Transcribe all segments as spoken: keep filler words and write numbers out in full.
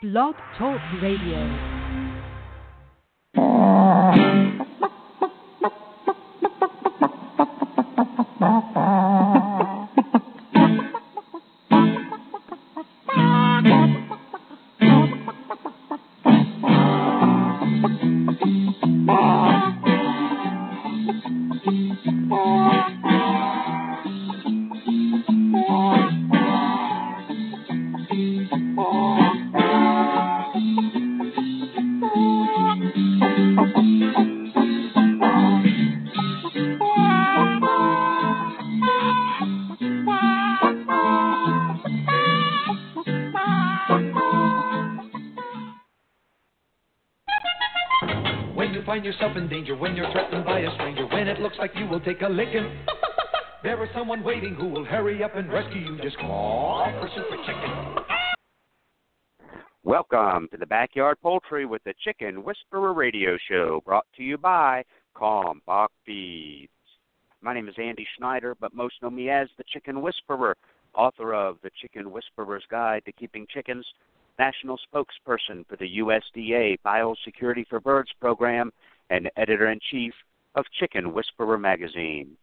Blog Talk Radio. In danger, when you're threatened by a stranger, when it looks like you will take a licking, there is someone waiting who will hurry up and rescue you. Just call for Super Chicken. Welcome to the Backyard Poultry with the Chicken Whisperer Radio Show, brought to you by Kalmbach Feeds. My name is Andy Schneider, but most know me as the Chicken Whisperer, author of The Chicken Whisperer's Guide to Keeping Chickens, national spokesperson for the U S D A Biosecurity for Birds program, and editor-in-chief of Chicken Whisperer Magazine.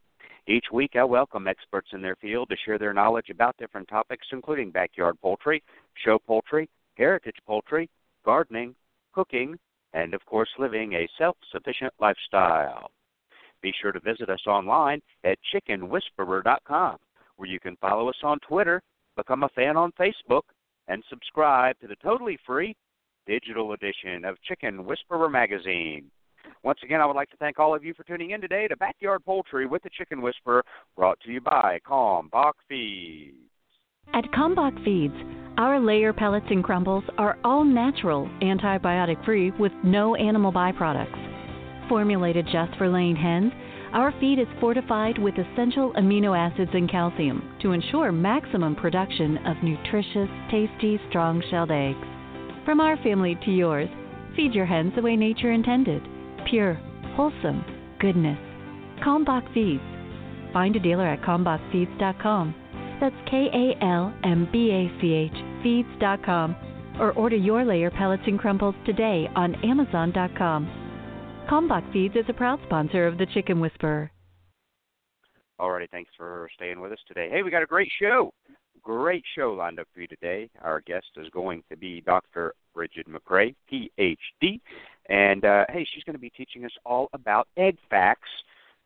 Each week, I welcome experts in their field to share their knowledge about different topics, including backyard poultry, show poultry, heritage poultry, gardening, cooking, and, of course, living a self-sufficient lifestyle. Be sure to visit us online at chicken whisperer dot com, where you can follow us on Twitter, become a fan on Facebook, and subscribe to the totally free digital edition of Chicken Whisperer Magazine. Once again, I would like to thank all of you for tuning in today to Backyard Poultry with the Chicken Whisperer, brought to you by Kalmbach Feeds. At Kalmbach Feeds, our layer pellets and crumbles are all natural, antibiotic-free, with no animal byproducts. Formulated just for laying hens, our feed is fortified with essential amino acids and calcium to ensure maximum production of nutritious, tasty, strong-shelled eggs. From our family to yours, feed your hens the way nature intended. Pure, wholesome goodness. Kalmbach Feeds. Find a dealer at kalmbach feeds dot com. That's K A L M B A C H feeds dot com. Or order your layer pellets and crumbles today on amazon dot com. Kalmbach Feeds is a proud sponsor of The Chicken Whisperer. All righty, thanks for staying with us today. Hey, we got a great show. Great show lined up for you today. Our guest is going to be Doctor Brigid McCrea, P H D, and, uh, hey, she's going to be teaching us all about egg facts.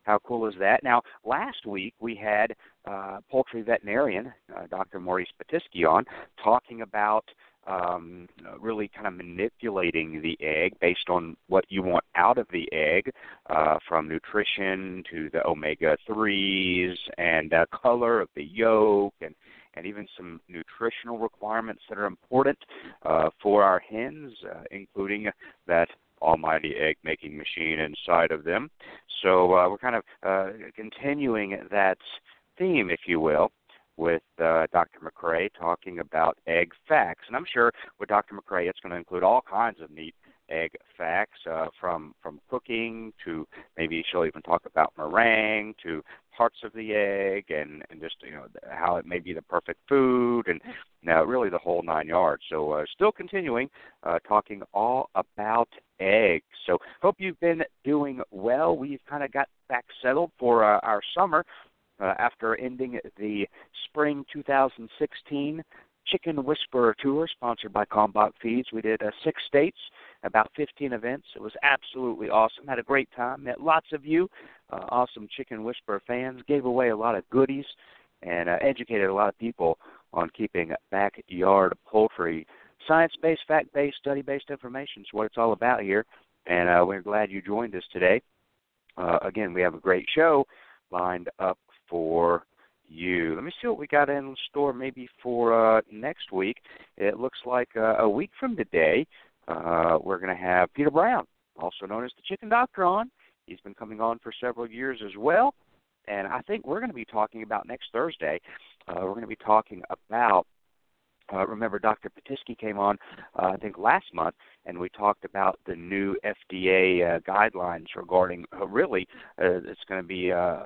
How cool is that? Now, last week we had uh, poultry veterinarian uh, Doctor Maurice Pitesky on, talking about um, really kind of manipulating the egg based on what you want out of the egg, uh, from nutrition to the omega threes and uh, color of the yolk, and and even some nutritional requirements that are important uh, for our hens, uh, including that almighty egg-making machine inside of them. So uh, we're kind of uh, continuing that theme, if you will, with uh, Doctor McCrea talking about egg facts. And I'm sure with Doctor McCrea it's going to include all kinds of neat egg facts, uh, from, from cooking to maybe she'll even talk about meringue to parts of the egg, and, and just, you know, how it may be the perfect food, and now really the whole nine yards. So uh, still continuing uh, talking all about eggs. So hope you've been doing well. We've kind of got back settled for uh, our summer uh, after ending the spring two thousand sixteen Chicken Whisperer Tour, sponsored by Kalmbach Feeds. We did uh, six states, about fifteen events. It was absolutely awesome. Had a great time. Met lots of you, uh, awesome Chicken Whisperer fans. Gave away a lot of goodies and uh, educated a lot of people on keeping backyard poultry. Science-based, fact-based, study-based information is what it's all about here, and uh, we're glad you joined us today. Uh, again, we have a great show lined up for you. Let me see what we got in store maybe for uh, next week. It looks like uh, a week from today, uh, we're going to have Peter Brown, also known as the Chicken Doctor, on. He's been coming on for several years as well, and I think we're going to be talking about next Thursday, uh, we're going to be talking about Uh, remember, Doctor Pitesky came on, uh, I think, last month, and we talked about the new F D A uh, guidelines regarding uh, really uh, it's going to be uh,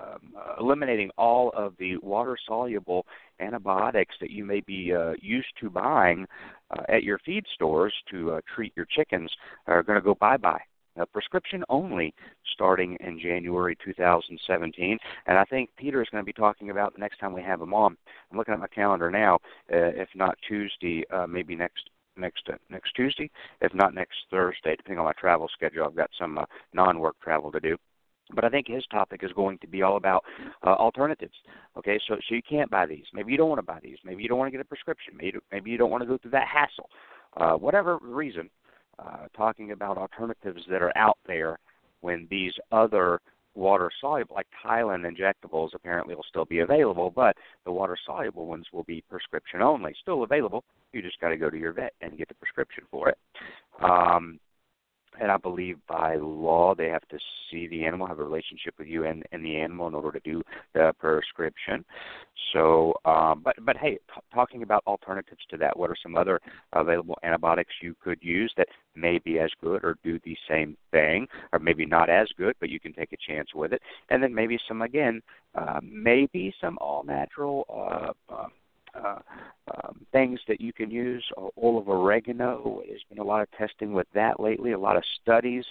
eliminating all of the water-soluble antibiotics that you may be uh, used to buying uh, at your feed stores to uh, treat your chickens are going to go bye-bye. Uh, prescription only starting in January two thousand seventeen. And I think Peter is going to be talking about the next time we have him on. I'm looking at my calendar now. Uh, if not Tuesday, uh, maybe next next uh, next Tuesday. If not next Thursday, depending on my travel schedule. I've got some uh, non-work travel to do. But I think his topic is going to be all about uh, alternatives, okay? So so you can't buy these. Maybe you don't want to buy these. Maybe you don't want to get a prescription. Maybe, maybe you don't want to go through that hassle. Uh, whatever reason. Uh, talking about alternatives that are out there when these other water-soluble, like Tylan injectables, apparently will still be available, but the water-soluble ones will be prescription only. Still available. You just got to go to your vet and get the prescription for it. Um, and I believe by law they have to see the animal, have a relationship with you and, and the animal in order to do the prescription. So, um, but, but hey, t- talking about alternatives to that, what are some other available antibiotics you could use that may be as good or do the same thing, or maybe not as good, but you can take a chance with it. And then maybe some, again, uh, maybe some all-natural uh, uh Uh, um, things that you can use, oil of oregano. There's been a lot of testing with that lately, a lot of studies,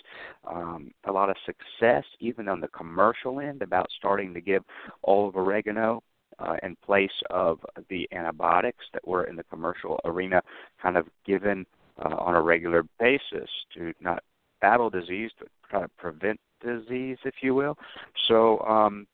um, a lot of success, even on the commercial end, about starting to give oil of oregano uh, in place of the antibiotics that were in the commercial arena kind of given uh, on a regular basis to not battle disease, but try to prevent disease, if you will. So, um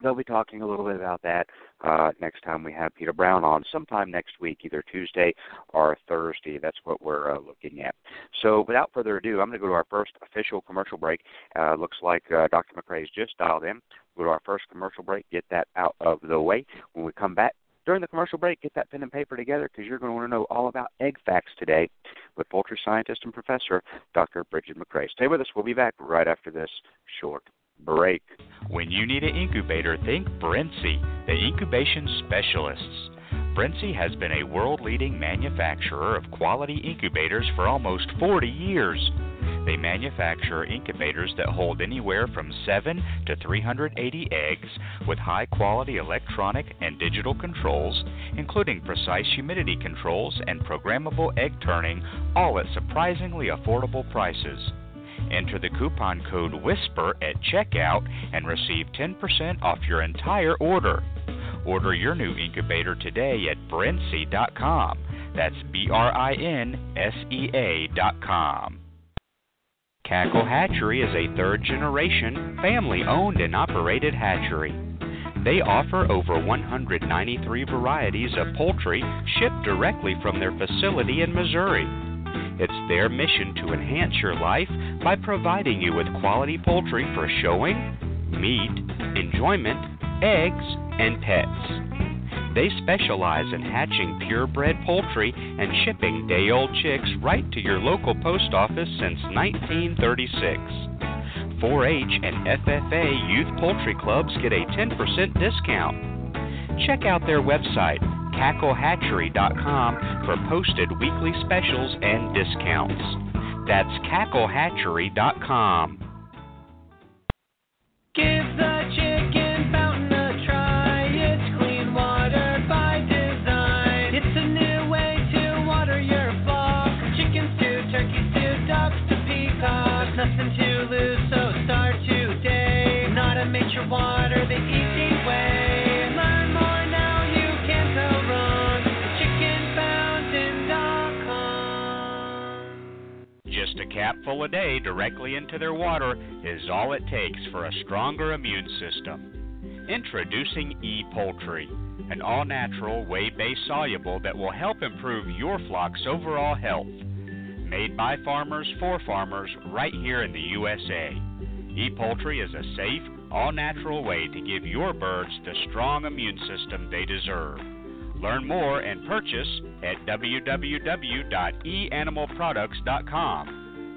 they'll be talking a little bit about that uh, next time we have Peter Brown on, sometime next week, either Tuesday or Thursday. That's what we're uh, looking at. So without further ado, I'm going to go to our first official commercial break. Uh, looks like uh, Doctor McCrea's just dialed in. We'll go to our first commercial break, get that out of the way. When we come back during the commercial break, get that pen and paper together because you're going to want to know all about egg facts today with poultry scientist and professor Doctor Brigid McCrea. Stay with us. We'll be back right after this short break. When you need an incubator, think Brinsea, the incubation specialists. Brinsea has been a world-leading manufacturer of quality incubators for almost forty years. They manufacture incubators that hold anywhere from seven to three hundred eighty eggs with high-quality electronic and digital controls, including precise humidity controls and programmable egg turning, all at surprisingly affordable prices. Enter the coupon code WHISPER at checkout and receive ten percent off your entire order. Order your new incubator today at Brinsea dot com. That's B R I N S E A dot com. Cackle Hatchery is a third-generation, family-owned and operated hatchery. They offer over one hundred ninety-three varieties of poultry shipped directly from their facility in Missouri. It's their mission to enhance your life by providing you with quality poultry for showing, meat, enjoyment, eggs, and pets. They specialize in hatching purebred poultry and shipping day-old chicks right to your local post office since nineteen thirty-six. four H and F F A youth poultry clubs get a ten percent discount. Check out their website, Cackle Hatchery dot com, for posted weekly specials and discounts. That's Cackle Hatchery dot com. Give the chicken fountain a try. It's clean water by design. It's a new way to water your flock. Chickens to turkeys to ducks to peacocks. Nothing to lose, so start today. Not to make your water the easy way. Just a capful a day directly into their water is all it takes for a stronger immune system. Introducing ePoultry, an all-natural, whey-based soluble that will help improve your flock's overall health. Made by farmers for farmers right here in the U S A. ePoultry is a safe, all-natural way to give your birds the strong immune system they deserve. Learn more and purchase at w w w dot e animal products dot com.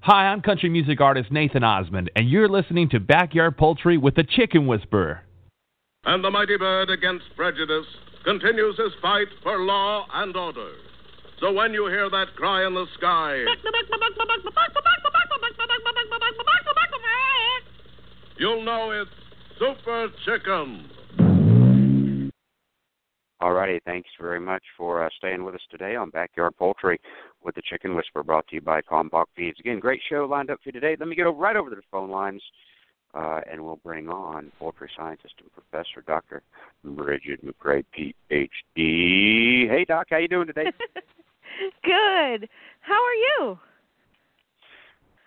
Hi, I'm country music artist Nathan Osmond, and you're listening to Backyard Poultry with the Chicken Whisperer. And the mighty bird against prejudice continues his fight for law and order. So when you hear that cry in the sky, you'll know it's Super Chicken. All righty, thanks very much for uh, staying with us today on Backyard Poultry with the Chicken Whisperer, brought to you by Kalmbach Feeds. Again, great show lined up for you today. Let me get over, right over to the phone lines, uh, and we'll bring on poultry scientist and professor Doctor Brigid McCrea, P H D. Hey, Doc, how you doing today? Good. How are you?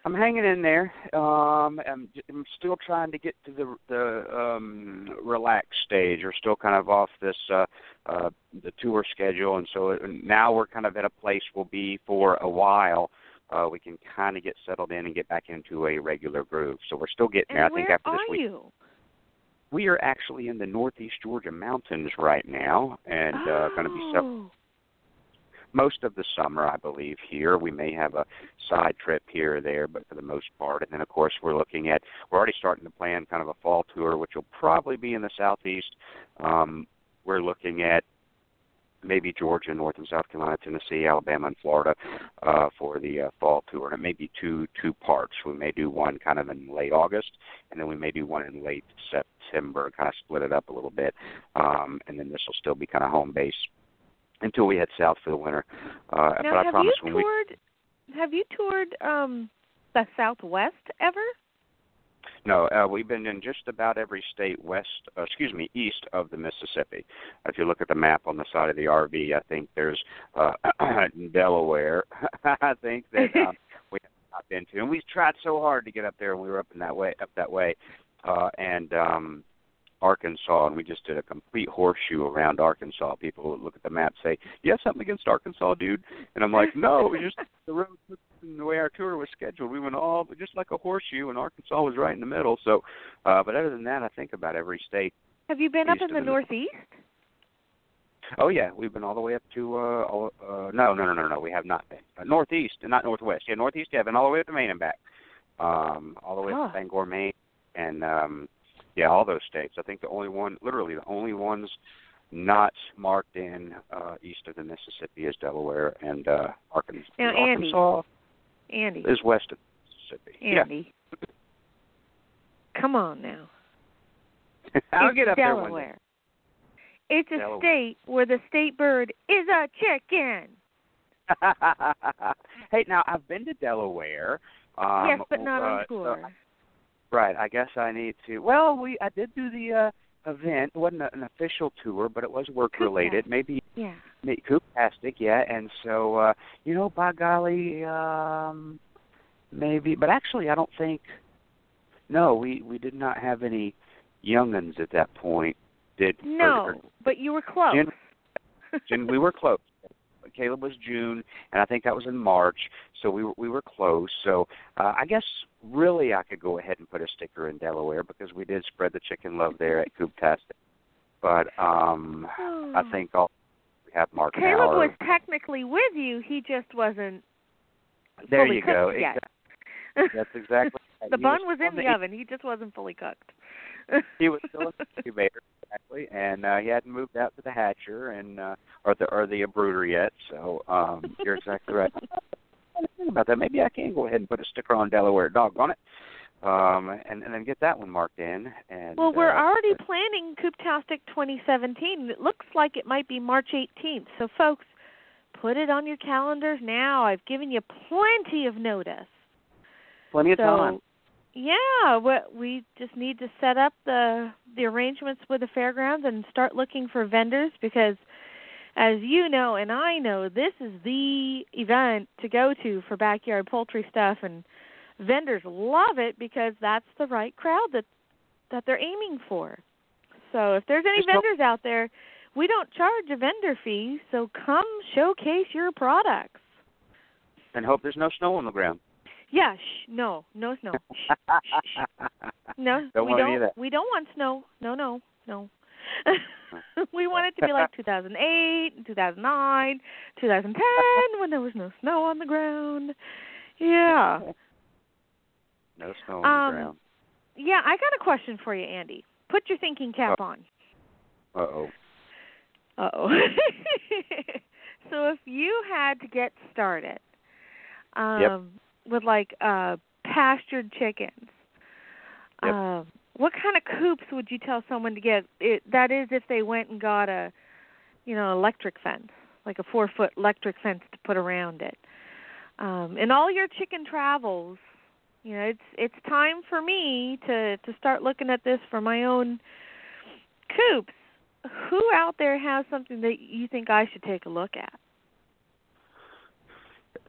I'm hanging in there. Um, I'm, I'm still trying to get to the the um, relax stage. We're still kind of off this uh, uh, the tour schedule, and so now we're kind of at a place we'll be for a while. Uh, we can kind of get settled in and get back into a regular groove. So we're still getting there. And I think after this week. Where are you? We are actually in the Northeast Georgia mountains right now, and oh. uh, going to be several. Most of the summer, I believe, here. We may have a side trip here or there, but for the most part. And then, of course, we're looking at, we're already starting to plan kind of a fall tour, which will probably be in the southeast. Um, we're looking at maybe Georgia, North and South Carolina, Tennessee, Alabama, and Florida uh, for the uh, fall tour. And it may be two, two parts. We may do one kind of in late August, and then we may do one in late September, kind of split it up a little bit. Um, and then this will still be kind of home base until we head south for the winter. Uh, now, but I have promise you when toured, we have you toured um, the Southwest ever? No, uh, we've been in just about every state west, uh, excuse me, east of the Mississippi. If you look at the map on the side of the R V, I think there's uh, Delaware. I think that um, we have not been to, and we tried so hard to get up there, and we were up in that way, up that way, uh, and. Um, Arkansas, and we just did a complete horseshoe around Arkansas. People look at the map and say, you have something against Arkansas, dude? And I'm like, no, we just the road and the way our tour was scheduled. We went all just like a horseshoe, and Arkansas was right in the middle. So, uh, but other than that, I think about every state. Have you been up in the, the Northeast? Oh, yeah. We've been all the way up to, uh, all, uh, no, no, no, no, no. We have not been. Uh, northeast, not Northwest. Yeah, Northeast, yeah. I've been all the way up to Maine and back. Um, all the way oh. up to Bangor, Maine, and, um, yeah, all those states. I think the only one, literally the only ones not marked in uh, east of the Mississippi is Delaware and uh, Arkansas. Now, Andy, Arkansas Andy. is west of Mississippi. Andy, yeah. Come on now. I'll it's get up Delaware. There one day. It's a Delaware. State where the state bird is a chicken. Hey, now, I've been to Delaware. Um, yes, but not uh, on tour. So I, Right, I guess I need to. Well, we I did do the uh, event. It wasn't a, an official tour, but it was work-related. Maybe, yeah. maybe Coop Tastic, yeah. And so, uh, you know, by golly, um, maybe. But actually, I don't think, no, we, we did not have any young'uns at that point. Did No, or, or, but you were close. June, June, we were close. Caleb was June, and I think that was in March, so we were, we were close. So uh, I guess really I could go ahead and put a sticker in Delaware because we did spread the chicken love there at Coop Tastic. But um, oh. I think all we have marked Caleb now. Caleb was technically with you. He just wasn't there fully you cooked go. Yet. Exactly. That's exactly right. The he bun was, was in the, the oven. He just wasn't fully cooked. He was still an incubator, exactly, and uh, he hadn't moved out to the hatcher and uh, or the or the brooder yet. So um, you're exactly right. I didn't think about that. Maybe I can go ahead and put a sticker on Delaware. Doggone it, um, and and then get that one marked in. And well, we're uh, already but, planning Coop Tastic twenty seventeen. It looks like it might be March eighteenth. So folks, put it on your calendars now. I've given you plenty of notice. Plenty of so, time. Yeah, what we just need to set up the the arrangements with the fairgrounds and start looking for vendors, because as you know and I know, this is the event to go to for backyard poultry stuff, and vendors love it because that's the right crowd that that they're aiming for. So if there's any there's vendors no- out there, we don't charge a vendor fee, so come showcase your products. And hope there's no snow on the ground. Yeah, shh, no, no snow. Shh, shh, shh. No, don't we, don't, we don't want snow. No, no, no. We want it to be like two thousand eight, two thousand nine, two thousand ten, when there was no snow on the ground. Yeah. No snow on um, the ground. Yeah, I got a question for you, Andy. Put your thinking cap oh. on. Uh-oh. Uh-oh. So if you had to get started um, yep. with, like, uh, pastured chickens, yep. uh, what kind of coops would you tell someone to get? It, that is, if they went and got a, you know, electric fence, like a four-foot electric fence to put around it. Um, in all your chicken travels, you know, it's it's time for me to, to start looking at this for my own coops. Who out there has something that you think I should take a look at?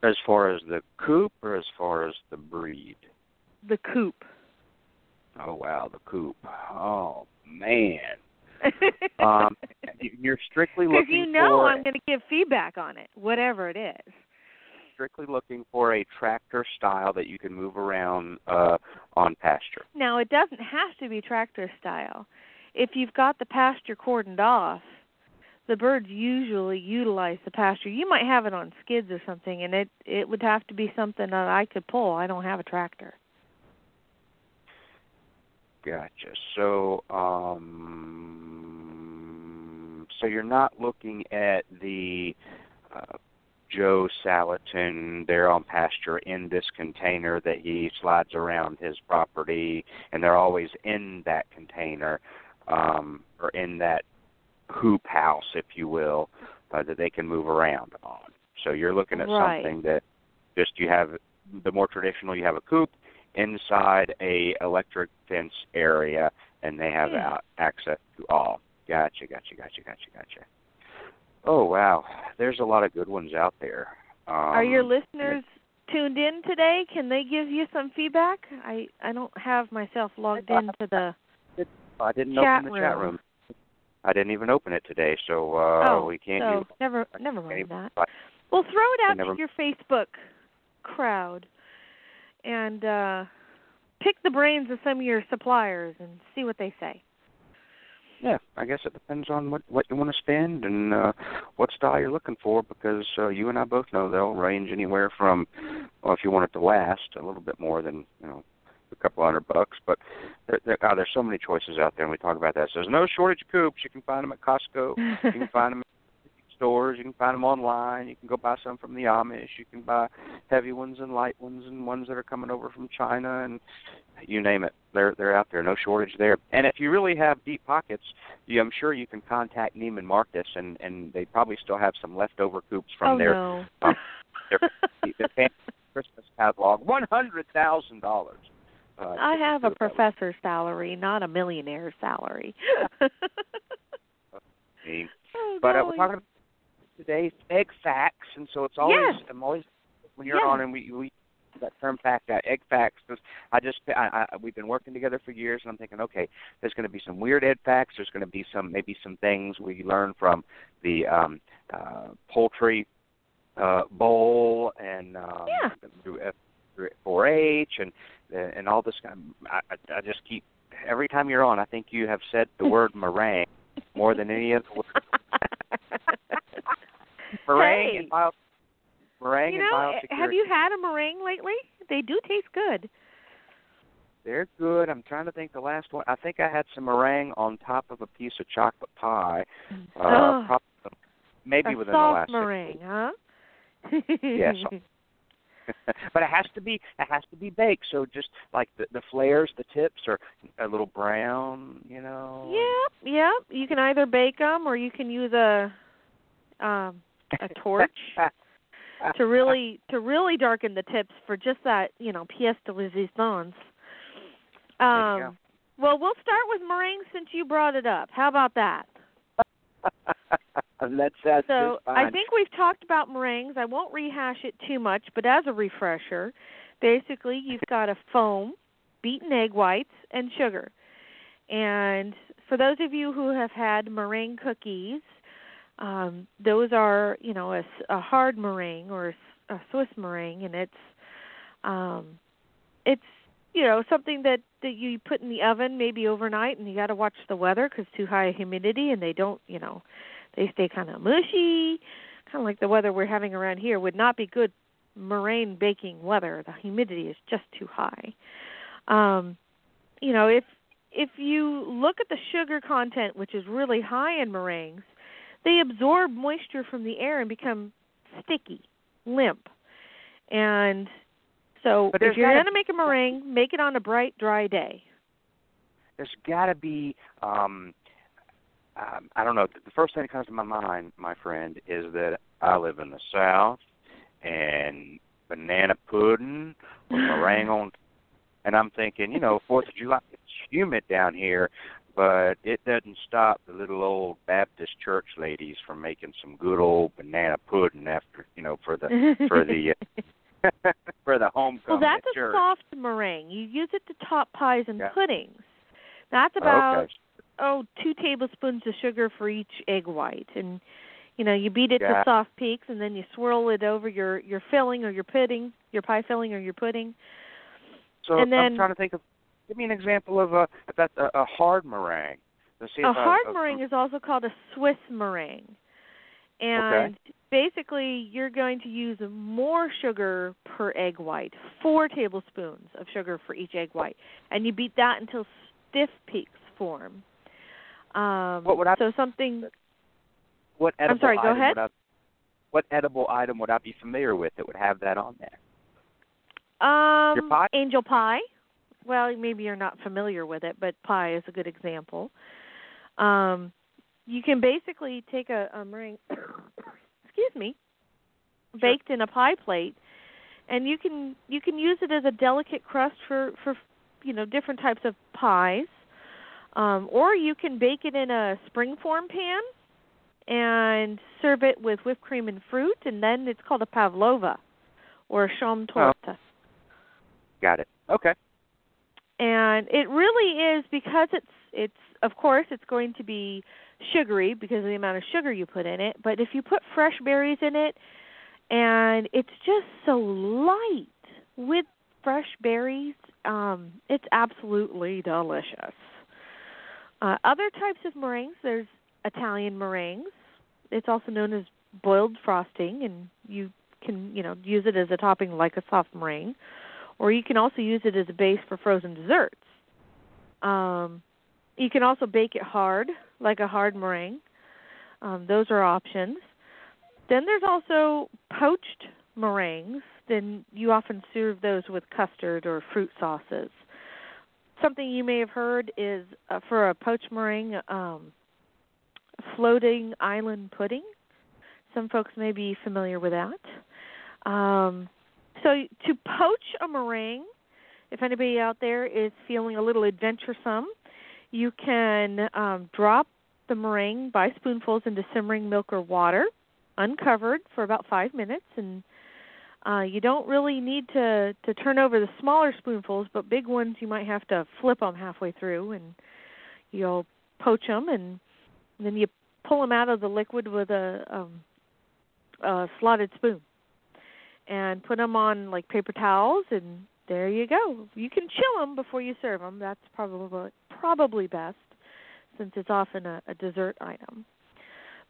As far as the coop or as far as the breed? The coop. Oh, wow, the coop. Oh, man. um, you're strictly looking for... Because you know for, I'm going to give feedback on it, whatever it is. Strictly looking for a tractor style that you can move around uh, on pasture. Now, it doesn't have to be tractor style. If you've got the pasture cordoned off, the birds usually utilize the pasture. You might have it on skids or something, and it, it would have to be something that I could pull. I don't have a tractor. Gotcha. So, um, so you're not looking at the uh, Joe Salatin there on pasture in this container that he slides around his property, and they're always in that container. Um, or in that hoop house, if you will, uh, that they can move around on. So you're looking at right. something that just you have, the more traditional you have a coop inside a electric fence area, and they have yeah. out, access to all. Gotcha, gotcha, gotcha, gotcha, gotcha. Oh, wow. There's a lot of good ones out there. Um, Are your listeners tuned in today? Can they give you some feedback? I, I don't have myself logged into the... I didn't chat open the room. chat room. I didn't even open it today, so uh, oh, we can't. So use never, never mind that. But well, throw it out never, to your Facebook crowd and uh, pick the brains of some of your suppliers and see what they say. Yeah, I guess it depends on what, what you want to spend and uh, what style you're looking for, because uh, you and I both know they'll range anywhere from, well, if you want it to last, a little bit more than, you know, a couple hundred bucks, but there, there, oh, there's so many choices out there, and we talk about that. So there's no shortage of coops. You can find them at Costco. You can find them at stores. You can find them online. You can go buy some from the Amish. You can buy heavy ones and light ones and ones that are coming over from China, and you name it. They're, they're out there. No shortage there. And if you really have deep pockets, you, I'm sure you can contact Neiman Marcus, and, and they probably still have some leftover coops from oh, their, no. um, their, their family Christmas catalog. one hundred thousand dollars. Uh, I have a professor's salary, not a millionaire's salary. Okay. Oh, but uh, we're talking about today's egg facts, and so it's always yes. I'm always when you're yes. on and we we that term fact out egg facts, because I just I, I we've been working together for years, and I'm thinking, okay, there's going to be some weird egg facts. There's going to be some maybe some things we learn from the um, uh, poultry uh, bowl and um, yeah. through four H and and all this. I, I just keep every time you're on. I think you have said the word meringue more than any other word. meringue hey. and bio, meringue you know, and biosecurity. Have you had a meringue lately? They do taste good. They're good. I'm trying to think the last one. I think I had some meringue on top of a piece of chocolate pie. Uh, oh. probably, maybe a within the last meringue, six weeks. Huh? Yes. Yeah, but it has to be it has to be baked. So just like the, the flares, the tips are a little brown, you know. Yep, yep. You can either bake them or you can use a um, a torch to really to really darken the tips for just that, you know, pièce de résistance. Um, well, we'll start with meringue since you brought it up. How about that? Let's ask so I think we've talked about meringues. I won't rehash it too much, but as a refresher, basically you've got a foam, beaten egg whites, and sugar. And for those of you who have had meringue cookies, um, those are, you know, a, a hard meringue or a Swiss meringue, and it's, um, it's you know, something that, that you put in the oven maybe overnight, and you got to watch the weather because too high of humidity, and they don't, you know, they stay kind of mushy, kind of like the weather we're having around here would not be good meringue baking weather. The humidity is just too high. Um, you know, if if you look at the sugar content, which is really high in meringues, they absorb moisture from the air and become sticky, limp. And so if you're going to make a meringue, make it on a bright, dry day. There's got to be, um, um, I don't know, the first thing that comes to my mind, my friend, is that I live in the South, and banana pudding or meringue on. And I'm thinking, you know, fourth of July, it's humid down here, but it doesn't stop the little old Baptist church ladies from making some good old banana pudding after, you know, for the for the for the homecoming. Well, that's a church. Soft meringue. You use it to top pies and yeah. puddings. That's about oh, okay. oh two tablespoons of sugar for each egg white, and you know, you beat it yeah. to soft peaks, and then you swirl it over your, your filling or your pudding, your pie filling or your pudding. So then, I'm trying to think of, give me an example of a that's a, a hard meringue. Let's see a if hard I, a, meringue is also called a Swiss meringue. And okay. basically you're going to use more sugar per egg white, four tablespoons of sugar for each egg white. And you beat that until stiff peaks form. Um, what would I, so something... What edible I'm sorry, item go ahead. Would I, what edible item would I be familiar with that would have that on there? Um, Your pie? Angel pie. Well, maybe you're not familiar with it, but pie is a good example. Um, you can basically take a, a meringue, excuse me, sure. baked in a pie plate, and you can you can use it as a delicate crust for, for you know different types of pies, um, or you can bake it in a springform pan and serve it with whipped cream and fruit, and then it's called a pavlova or a sham torta. Oh. Got it. Okay. And it really is because it's it's of course it's going to be sugary because of the amount of sugar you put in it, but if you put fresh berries in it, and it's just so light with fresh berries, um, it's absolutely delicious. Uh, other types of meringues, there's Italian meringues. It's also known as boiled frosting, and you can, you know, use it as a topping like a soft meringue. Or you can also use it as a base for frozen desserts. Um, you can also bake it hard, like a hard meringue. Um, those are options. Then there's also poached meringues. Then you often serve those with custard or fruit sauces. Something you may have heard is uh, for a poached meringue, um, floating island pudding. Some folks may be familiar with that. Um So to poach a meringue, if anybody out there is feeling a little adventuresome, you can um, drop the meringue by spoonfuls into simmering milk or water, uncovered for about five minutes. And uh, you don't really need to, to turn over the smaller spoonfuls, but big ones you might have to flip them halfway through, and you'll poach them, and then you pull them out of the liquid with a, um, a slotted spoon. And put them on, like, paper towels, and there you go. You can chill them before you serve them. That's probably probably best, since it's often a, a dessert item.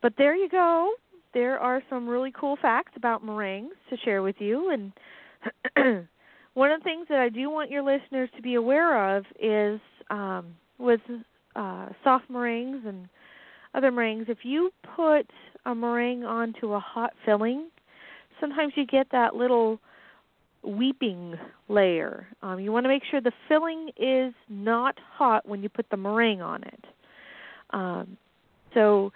But there you go. There are some really cool facts about meringues to share with you. And one of the things that I do want your listeners to be aware of is um, with uh, soft meringues and other meringues, if you put a meringue onto a hot filling, sometimes you get that little weeping layer. Um, you want to make sure the filling is not hot when you put the meringue on it. Um, so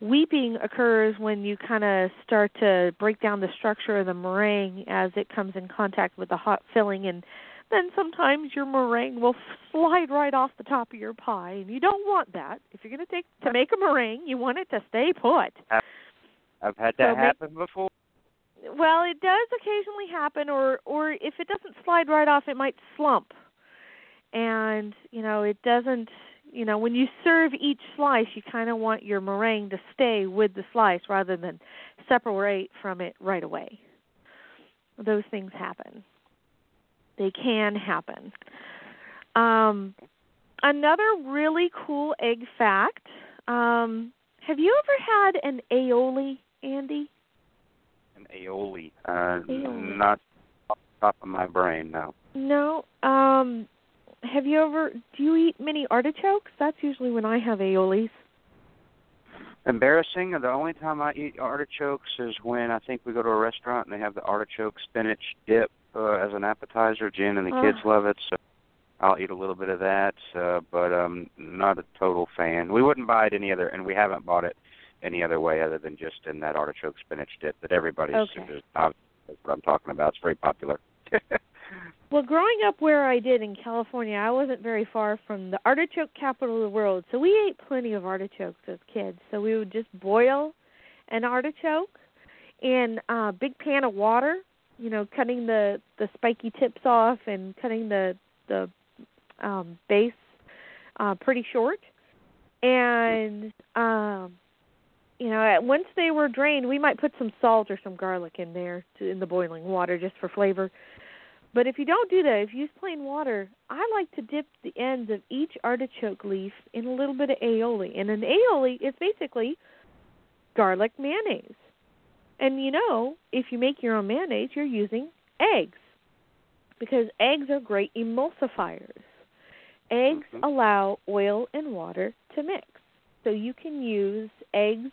Weeping occurs when you kind of start to break down the structure of the meringue as it comes in contact with the hot filling, and then sometimes your meringue will slide right off the top of your pie, and you don't want that. If you're going to take to make a meringue, you want it to stay put. I've, I've had that so happen make, before. Well, it does occasionally happen, or, or if it doesn't slide right off, it might slump. And, you know, it doesn't, you know, when you serve each slice, you kind of want your meringue to stay with the slice rather than separate from it right away. Those things happen. They can happen. Um, another really cool egg fact, um, have you ever had an aioli, Andy? An aioli? Uh, aioli. Not off the top of my brain, no. No. Um, have you ever, do you eat mini artichokes? That's usually when I have aiolis. Embarrassing. The only time I eat artichokes is when I think we go to a restaurant and they have the artichoke spinach dip uh, as an appetizer. Jen and the uh. kids love it, so I'll eat a little bit of that, uh, but I'm not a total fan. We wouldn't buy it any other, and we haven't bought it any other way other than just in that artichoke spinach dip that everybody's okay. That's what I'm talking about. It's very popular. Well, growing up where I did in California, I wasn't very far from the artichoke capital of the world, so we ate plenty of artichokes as kids. So we would just boil an artichoke in a big pan of water, you know, cutting the, the spiky tips off and cutting the, the um, base uh, pretty short. And, um, you know, once they were drained, we might put some salt or some garlic in there to, in the boiling water just for flavor. But if you don't do that, if you use plain water, I like to dip the ends of each artichoke leaf in a little bit of aioli. And an aioli is basically garlic mayonnaise. And, you know, if you make your own mayonnaise, you're using eggs because eggs are great emulsifiers. Eggs mm-hmm. allow oil and water to mix. So you can use eggs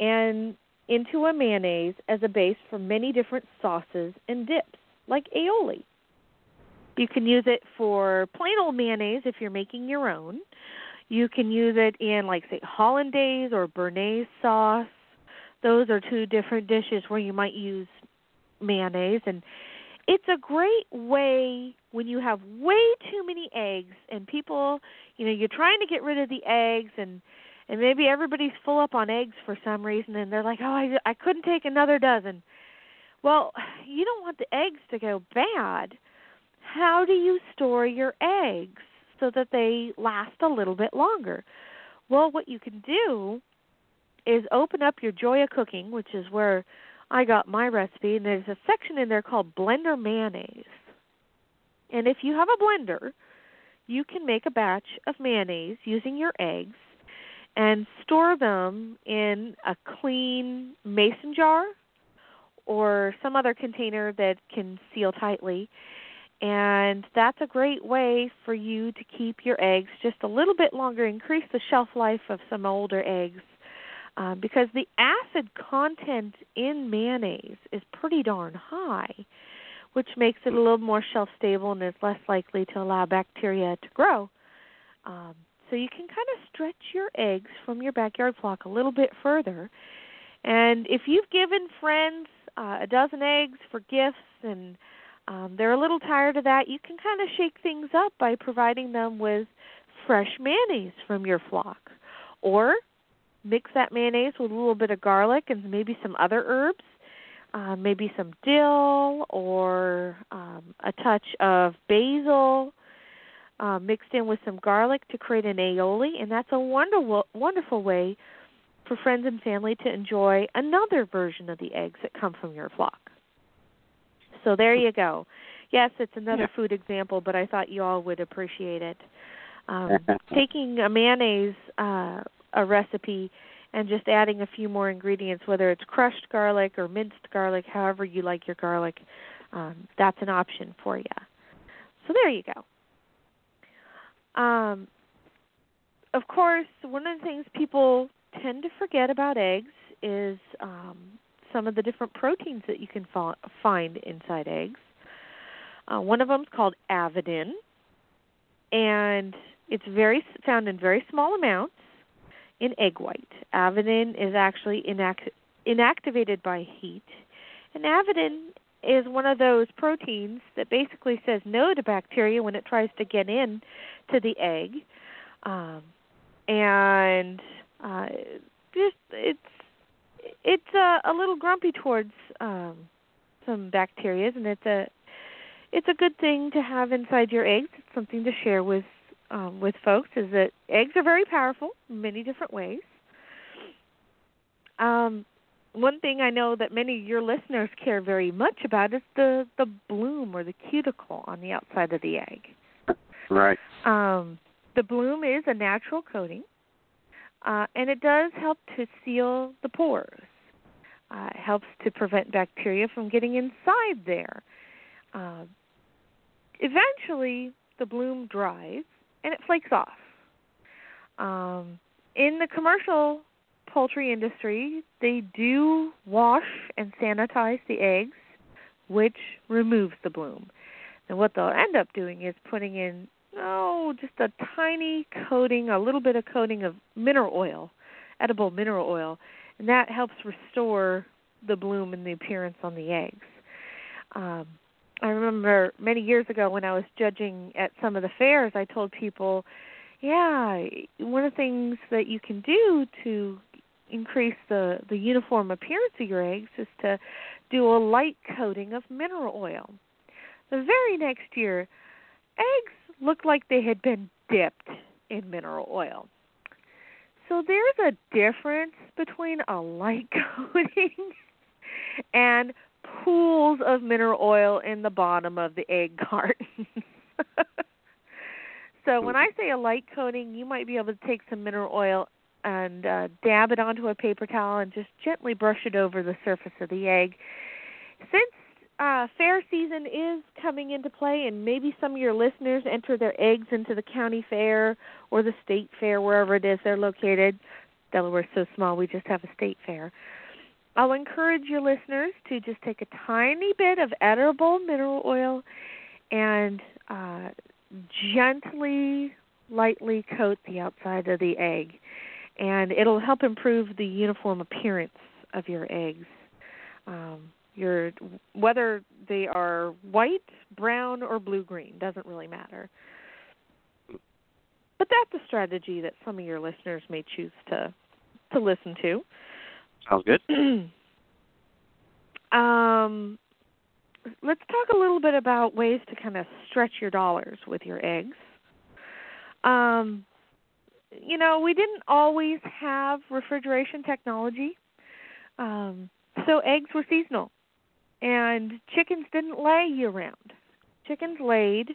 and into a mayonnaise as a base for many different sauces and dips. Like aioli. You can use it for plain old mayonnaise if you're making your own. You can use it in, like, say, hollandaise or béarnaise sauce. Those are two different dishes where you might use mayonnaise. And it's a great way when you have way too many eggs and people, you know, you're trying to get rid of the eggs and, and maybe everybody's full up on eggs for some reason and they're like, oh, I, I couldn't take another dozen. Well, you don't want the eggs to go bad. How do you store your eggs so that they last a little bit longer? Well, what you can do is open up your Joy of Cooking, which is where I got my recipe, and there's a section in there called Blender Mayonnaise. And if you have a blender, you can make a batch of mayonnaise using your eggs and store them in a clean mason jar or some other container that can seal tightly. And that's a great way for you to keep your eggs just a little bit longer, increase the shelf life of some older eggs, uh, because the acid content in mayonnaise is pretty darn high, which makes it a little more shelf-stable and is less likely to allow bacteria to grow. Um, so you can kind of stretch your eggs from your backyard flock a little bit further. And if you've given friends Uh, a dozen eggs for gifts, and um, they're a little tired of that, you can kind of shake things up by providing them with fresh mayonnaise from your flock. Or mix that mayonnaise with a little bit of garlic and maybe some other herbs, uh, maybe some dill or um, a touch of basil uh, mixed in with some garlic to create an aioli, and that's a wonderful, wonderful way for friends and family to enjoy another version of the eggs that come from your flock. So there you go. Yes, it's another yeah. food example, but I thought you all would appreciate it. Um, taking a mayonnaise uh, a recipe and just adding a few more ingredients, whether it's crushed garlic or minced garlic, however you like your garlic, um, that's an option for you. So there you go. Um, of course, one of the things people tend to forget about eggs is um, some of the different proteins that you can fa- find inside eggs. Uh, one of them is called avidin, and it's very found in very small amounts. in egg white. Avidin is actually inact- inactivated by heat, and avidin is one of those proteins that basically says no to bacteria when it tries to get in to the egg. Um, and uh, just it's it's a, a little grumpy towards um, some bacteria, and it's a it's a good thing to have inside your eggs. It's something to share with um, with folks, is that eggs are very powerful in many different ways. Um, one thing I know that many of your listeners care very much about is the, the bloom or the cuticle on the outside of the egg. Right. Um, the bloom is a natural coating, uh, and it does help to seal the pores. Uh, it helps to prevent bacteria from getting inside there. Uh, eventually, the bloom dries, and it flakes off. Um, in the commercial poultry industry, they do wash and sanitize the eggs, which removes the bloom. And what they'll end up doing is putting in, oh, just a tiny coating, a little bit of coating of mineral oil, edible mineral oil, and that helps restore the bloom and the appearance on the eggs. Um, I remember many years ago when I was judging at some of the fairs, I told people, yeah, one of the things that you can do to increase the, the uniform appearance of your eggs is to do a light coating of mineral oil. The very next year, eggs looked like they had been dipped in mineral oil. So there's a difference between a light coating and pools of mineral oil in the bottom of the egg carton. So when I say a light coating, you might be able to take some mineral oil and uh, dab it onto a paper towel and just gently brush it over the surface of the egg. Since uh, fair season is coming into play, and maybe some of your listeners enter their eggs into the county fair or the state fair, wherever it is they're located. Delaware's so small, we just have a state fair. I'll encourage your listeners to just take a tiny bit of edible mineral oil and uh, gently, lightly coat the outside of the egg, and it'll help improve the uniform appearance of your eggs. Um, your whether they are white, brown, or blue-green doesn't really matter. But that's a strategy that some of your listeners may choose to, to listen to. Sounds good. um, let's talk a little bit about ways to kind of stretch your dollars with your eggs. Um, you know, we didn't always have refrigeration technology, um, so eggs were seasonal, and chickens didn't lay year-round. Chickens laid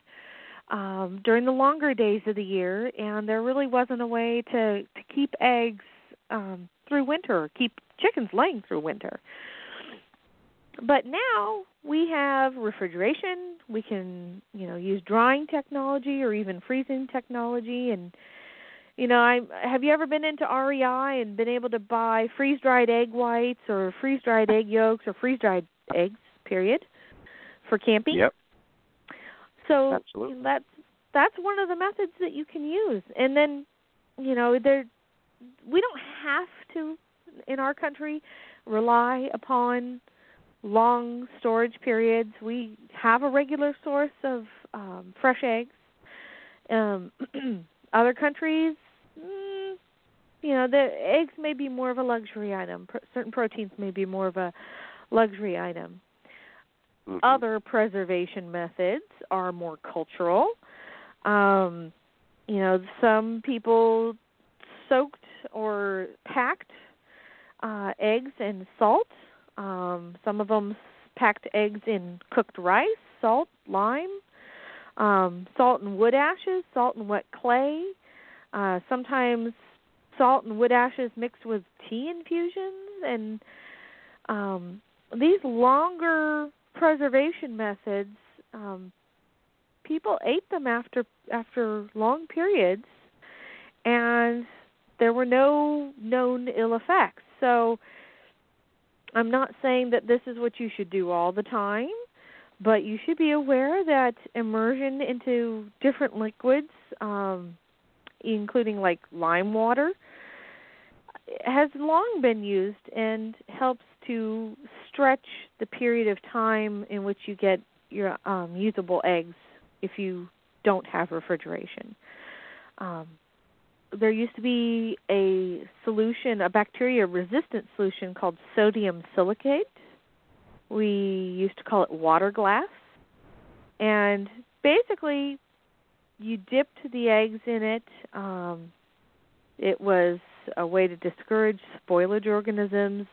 um, during the longer days of the year, and there really wasn't a way to, to keep eggs um, through winter or keep chickens laying through winter. But now we have refrigeration. We can, you know, use drying technology or even freezing technology. And, you know, I have you ever been into R E I and been able to buy freeze-dried egg whites or freeze-dried egg yolks or freeze-dried eggs, period, for camping? Yep. So Absolutely. that's that's one of the methods that you can use. And then, you know, there we don't have to, in our country, rely upon long storage periods. We have a regular source of um, fresh eggs. Um, other countries, mm, you know, the eggs may be more of a luxury item. Pro- certain proteins may be more of a luxury item. Mm-hmm. Other preservation methods are more cultural. Um, you know, some people soaked or packed Uh, eggs and salt. Um, some of them packed eggs in cooked rice, salt, lime, um, salt and wood ashes, salt and wet clay. Uh, sometimes salt and wood ashes mixed with tea infusions. And um, these longer preservation methods, um, people ate them after after long periods, and there were no known ill effects. So I'm not saying that this is what you should do all the time, but you should be aware that immersion into different liquids, um, including like lime water, has long been used and helps to stretch the period of time in which you get your um, usable eggs if you don't have refrigeration. Um, there used to be a solution, a bacteria-resistant solution called sodium silicate. We used to call it water glass. And basically, you dipped the eggs in it. Um, it was a way to discourage spoilage organisms.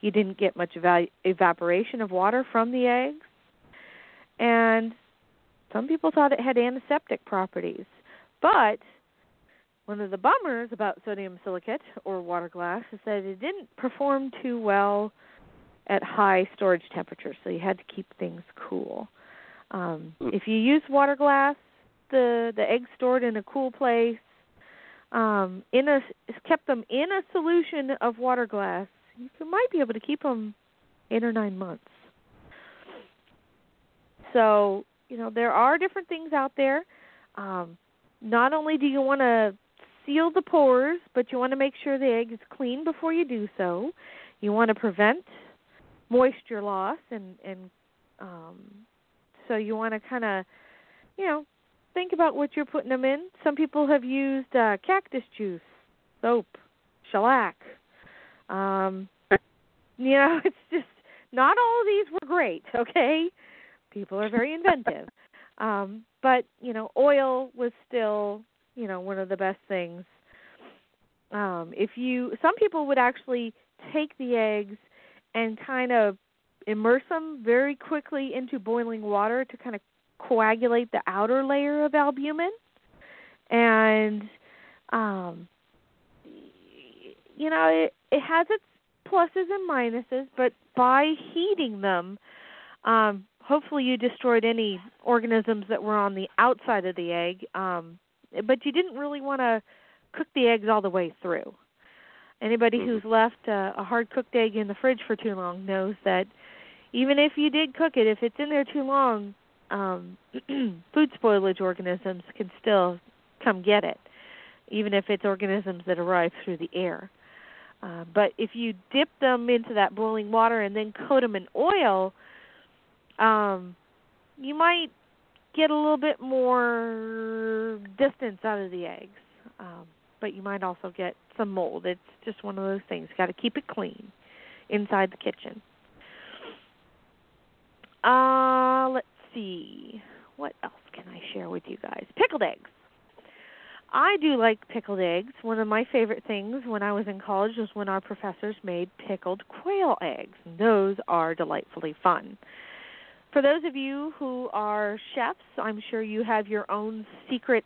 You didn't get much ev- evaporation of water from the eggs. And some people thought it had antiseptic properties. But one of the bummers about sodium silicate or water glass is that it didn't perform too well at high storage temperatures, so you had to keep things cool. Um, if you use water glass, the, the eggs stored in a cool place, um, in a, kept them in a solution of water glass, you might be able to keep them eight or nine months. So, you know, there are different things out there. Um, not only do you want to seal the pores, but you want to make sure the egg is clean before you do so. You want to prevent moisture loss, and, and um, so you want to kind of, you know, think about what you're putting them in. Some people have used uh, cactus juice, soap, shellac. Um, you know, it's just not all of these were great, okay? People are very inventive. Um, but, you know, oil was still, you know, one of the best things. Um, if you, some people would actually take the eggs and kind of immerse them very quickly into boiling water to kind of coagulate the outer layer of albumin. And, um, you know, it, it has its pluses and minuses, but by heating them, um, hopefully you destroyed any organisms that were on the outside of the egg, um, but you didn't really want to cook the eggs all the way through. Anybody who's left a, a hard-cooked egg in the fridge for too long knows that even if you did cook it, if it's in there too long, um, food spoilage organisms can still come get it, even if it's organisms that arrive through the air. Uh, but if you dip them into that boiling water and then coat them in oil, Um, you might get a little bit more distance out of the eggs, um, but you might also get some mold. It's just one of those things. Got to keep it clean inside the kitchen. Uh, let's see. What else can I share with you guys? Pickled eggs. I do like pickled eggs. One of my favorite things when I was in college was when our professors made pickled quail eggs. Those are delightfully fun. For those of you who are chefs, I'm sure you have your own secret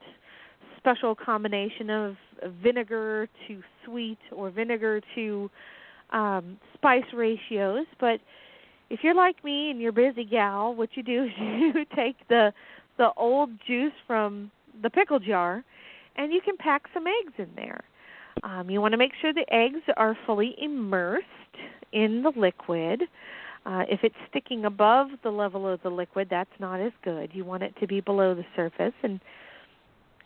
special combination of vinegar to sweet or vinegar to um, spice ratios. But if you're like me and you're a busy gal, what you do is you take the the old juice from the pickle jar and you can pack some eggs in there. Um, you want to make sure the eggs are fully immersed in the liquid. Uh, if it's sticking above the level of the liquid, that's not as good. You want it to be below the surface. And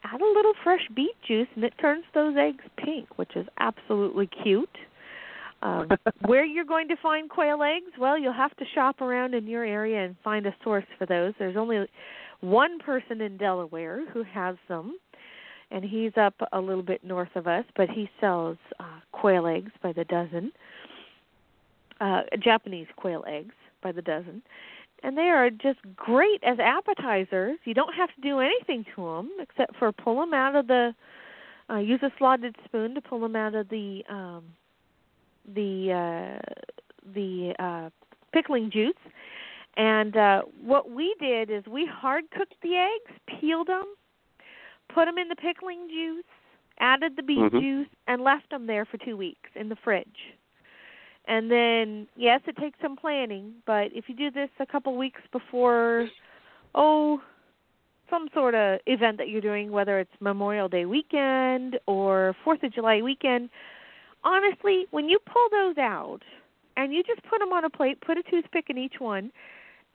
add a little fresh beet juice, and it turns those eggs pink, which is absolutely cute. Um, where you're going to find quail eggs, well, you'll have to shop around in your area and find a source for those. There's only one person in Delaware who has them, and he's up a little bit north of us, but he sells uh, quail eggs by the dozen. Uh, Japanese quail eggs by the dozen, and they are just great as appetizers. You don't have to do anything to them except for pull them out of the, uh, use a slotted spoon to pull them out of the um, the uh, the uh, pickling juice. And uh, what we did is we hard cooked the eggs, peeled them, put them in the pickling juice, added the beet mm-hmm. juice, and left them there for two weeks in the fridge. And then, yes, it takes some planning, but if you do this a couple weeks before, oh, some sort of event that you're doing, whether it's Memorial Day weekend or Fourth of July weekend, honestly, when you pull those out and you just put them on a plate, put a toothpick in each one,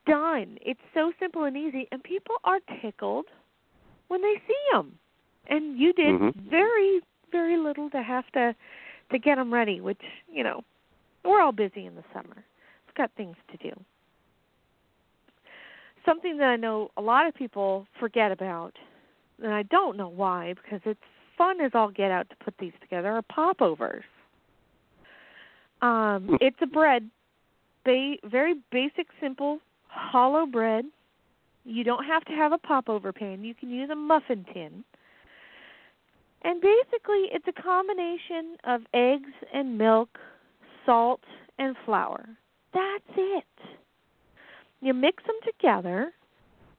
done. It's so simple and easy, and people are tickled when they see them. And you did mm-hmm. very, very little to have to to get them ready, which, you know, we're all busy in the summer. We've got things to do. Something that I know a lot of people forget about, and I don't know why, because it's fun as all get out to put these together, are popovers. Um, it's a bread, ba- very basic, simple, hollow bread. You don't have to have a popover pan. You can use a muffin tin. And basically, it's a combination of eggs and milk, salt, and flour. That's it. You mix them together.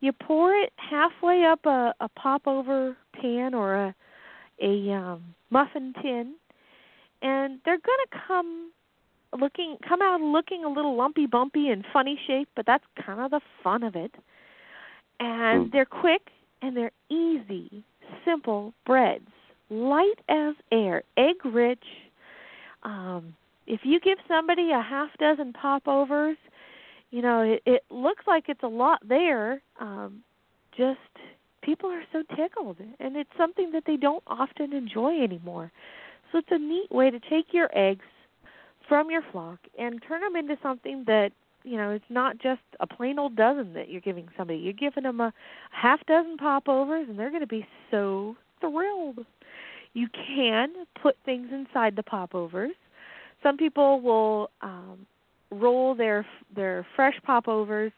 You pour it halfway up a, a popover pan or a, a um, muffin tin, and they're going to come looking, come out looking a little lumpy, bumpy, and funny shape, but that's kind of the fun of it. And they're quick, and they're easy, simple breads, light as air, egg-rich. Um, if you give somebody a half dozen popovers, you know, it, it looks like it's a lot there. Um, just people are so tickled, and it's something that they don't often enjoy anymore. So it's a neat way to take your eggs from your flock and turn them into something that, you know, it's not just a plain old dozen that you're giving somebody. You're giving them a half dozen popovers, and they're going to be so thrilled. You can put things inside the popovers. Some people will um, roll their their fresh popovers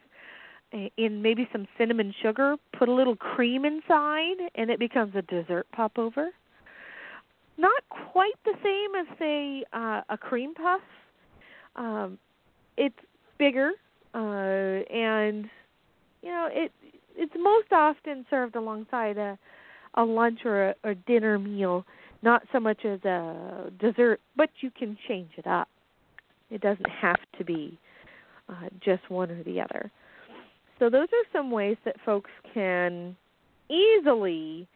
in maybe some cinnamon sugar, put a little cream inside, and it becomes a dessert popover. Not quite the same as, say, uh, a cream puff. Um, it's bigger, uh, and, you know, it it's most often served alongside a, a lunch or a or dinner meal, not so much as a dessert, but you can change it up. It doesn't have to be uh, just one or the other. So those are some ways that folks can easily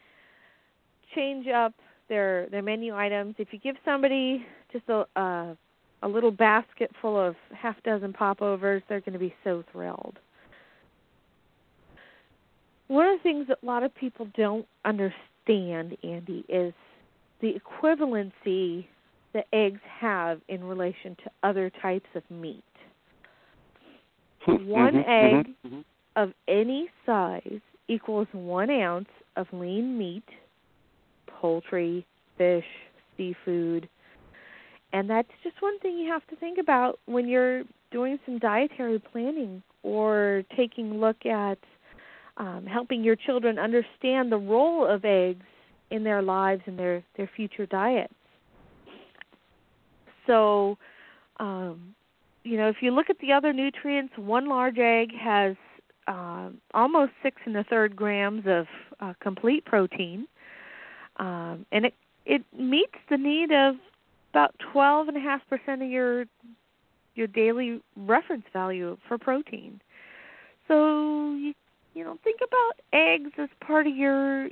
change up their their menu items. If you give somebody just a uh, a little basket full of half dozen popovers, they're going to be so thrilled. One of the things that a lot of people don't understand, Andy, is the equivalency that eggs have in relation to other types of meat. One mm-hmm, egg mm-hmm. of any size equals one ounce of lean meat, poultry, fish, seafood. And that's just one thing you have to think about when you're doing some dietary planning or taking a look at um, helping your children understand the role of eggs in their lives and their, their future diets. So, um, you know, if you look at the other nutrients, one large egg has uh, almost six and a third grams of uh, complete protein. Um, and it, it meets the need of about twelve point five percent of your your daily reference value for protein. So, you, you know, think about eggs as part of your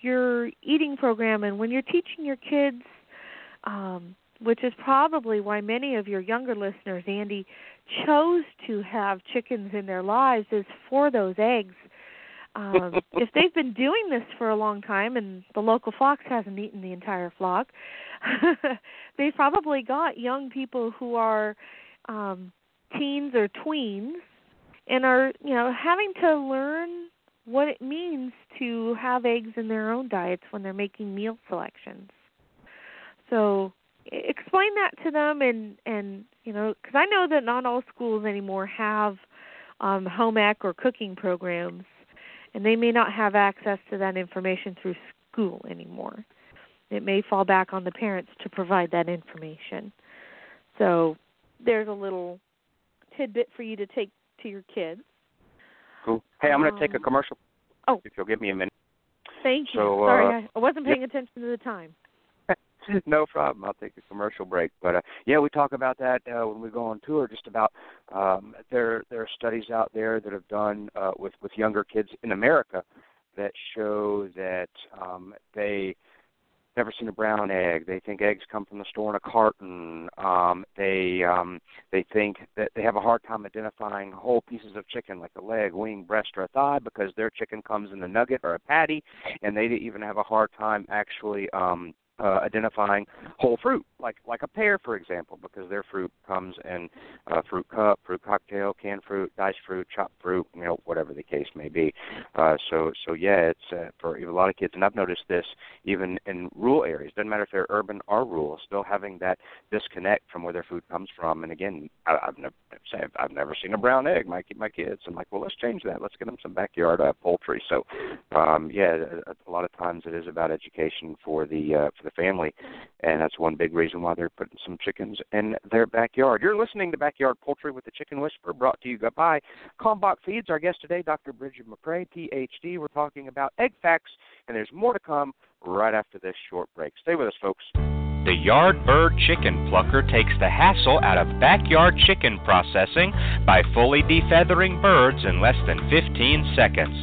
your eating program. And when you're teaching your kids, um, which is probably why many of your younger listeners, Andy, chose to have chickens in their lives, is for those eggs. Um, if they've been doing this for a long time and the local fox hasn't eaten the entire flock, they've probably got young people who are um, teens or tweens and are, you know, having to learn what it means to have eggs in their own diets when they're making meal selections. So explain that to them, and, and you know, because I know that not all schools anymore have um, home ec or cooking programs. And they may not have access to that information through school anymore. It may fall back on the parents to provide that information. So there's a little tidbit for you to take to your kids. Cool. Hey, I'm um, going to take a commercial. Oh. If you'll give me a minute. Thank you. So, Sorry, uh, I wasn't paying yeah. attention to the time. No problem. I'll take a commercial break. But, uh, yeah, we talk about that uh, when we go on tour, just about um, there there are studies out there that have done uh, with, with younger kids in America that show that um, they never seen a brown egg. They think eggs come from the store in a carton. Um, they um, they think that they have a hard time identifying whole pieces of chicken, like a leg, wing, breast, or a thigh, because their chicken comes in a nugget or a patty, and they even have a hard time actually um, – Uh, identifying whole fruit, like like a pear, for example, because their fruit comes in uh, fruit cup, fruit cocktail, canned fruit, diced fruit, chopped fruit, you know, whatever the case may be. Uh, so so yeah, it's uh, for a lot of kids, and I've noticed this even in rural areas. Doesn't matter if they're urban or rural, still having that disconnect from where their food comes from. And again, I, I've never I've never seen a brown egg. My my kids, I'm like, well, let's change that. Let's get them some backyard uh, poultry. So um, yeah, a, a lot of times it is about education for the uh, for the family, and that's one big reason why they're putting some chickens in their backyard. You're listening to Backyard Poultry with the Chicken Whisperer, brought to you by Kalmbach Feeds. Our guest today, Doctor Brigid McCrea, P H D. We're talking about egg facts, and there's more to come right after this short break. Stay with us, folks. The Yard Bird Chicken Plucker takes the hassle out of backyard chicken processing by fully defeathering birds in less than fifteen seconds.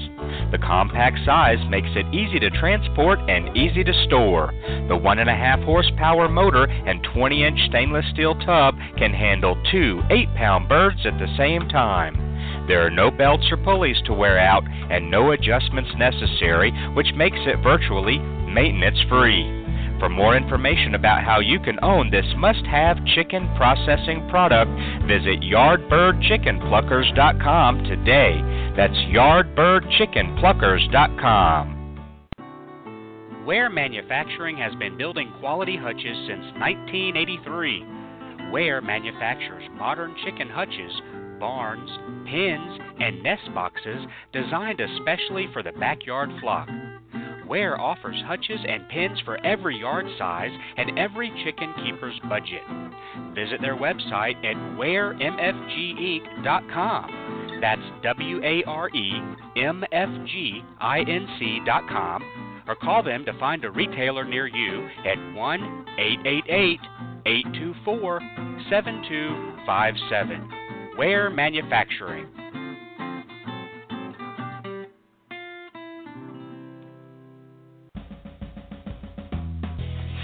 The compact size makes it easy to transport and easy to store. The one point five horsepower motor and twenty inch stainless steel tub can handle two eight pound birds at the same time. There are no belts or pulleys to wear out and no adjustments necessary, which makes it virtually maintenance-free. For more information about how you can own this must-have chicken processing product, visit yard bird chicken pluckers dot com today. That's yard bird chicken pluckers dot com. Ware Manufacturing has been building quality hutches since nineteen eighty-three. Ware manufactures modern chicken hutches, barns, pens, and nest boxes designed especially for the backyard flock. Ware offers hutches and pens for every yard size and every chicken keeper's budget. Visit their website at ware m f g inc dot com. That's W A R E M F G I N C dot com, or call them to find a retailer near you at one eight eight eight, eight two four, seven two five seven. Ware Manufacturing.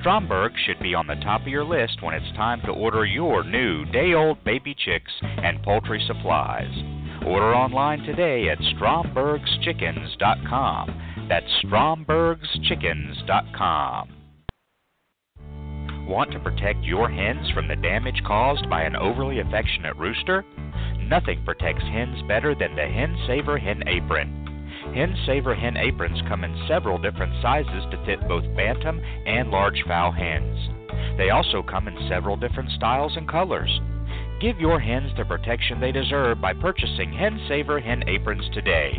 Stromberg should be on the top of your list when it's time to order your new day-old baby chicks and poultry supplies. Order online today at strombergs chickens dot com. That's strombergs chickens dot com. Want to protect your hens from the damage caused by an overly affectionate rooster? Nothing protects hens better than the Hen Saver Hen Apron. Hen Saver hen aprons come in several different sizes to fit both bantam and large fowl hens. They also come in several different styles and colors. Give your hens the protection they deserve by purchasing Hen Saver hen aprons today.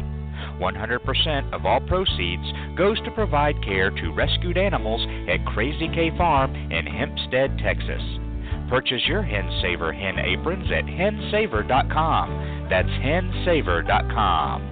one hundred percent of all proceeds goes to provide care to rescued animals at Crazy K Farm in Hempstead, Texas. Purchase your Hen Saver hen aprons at hen saver dot com. That's hen saver dot com.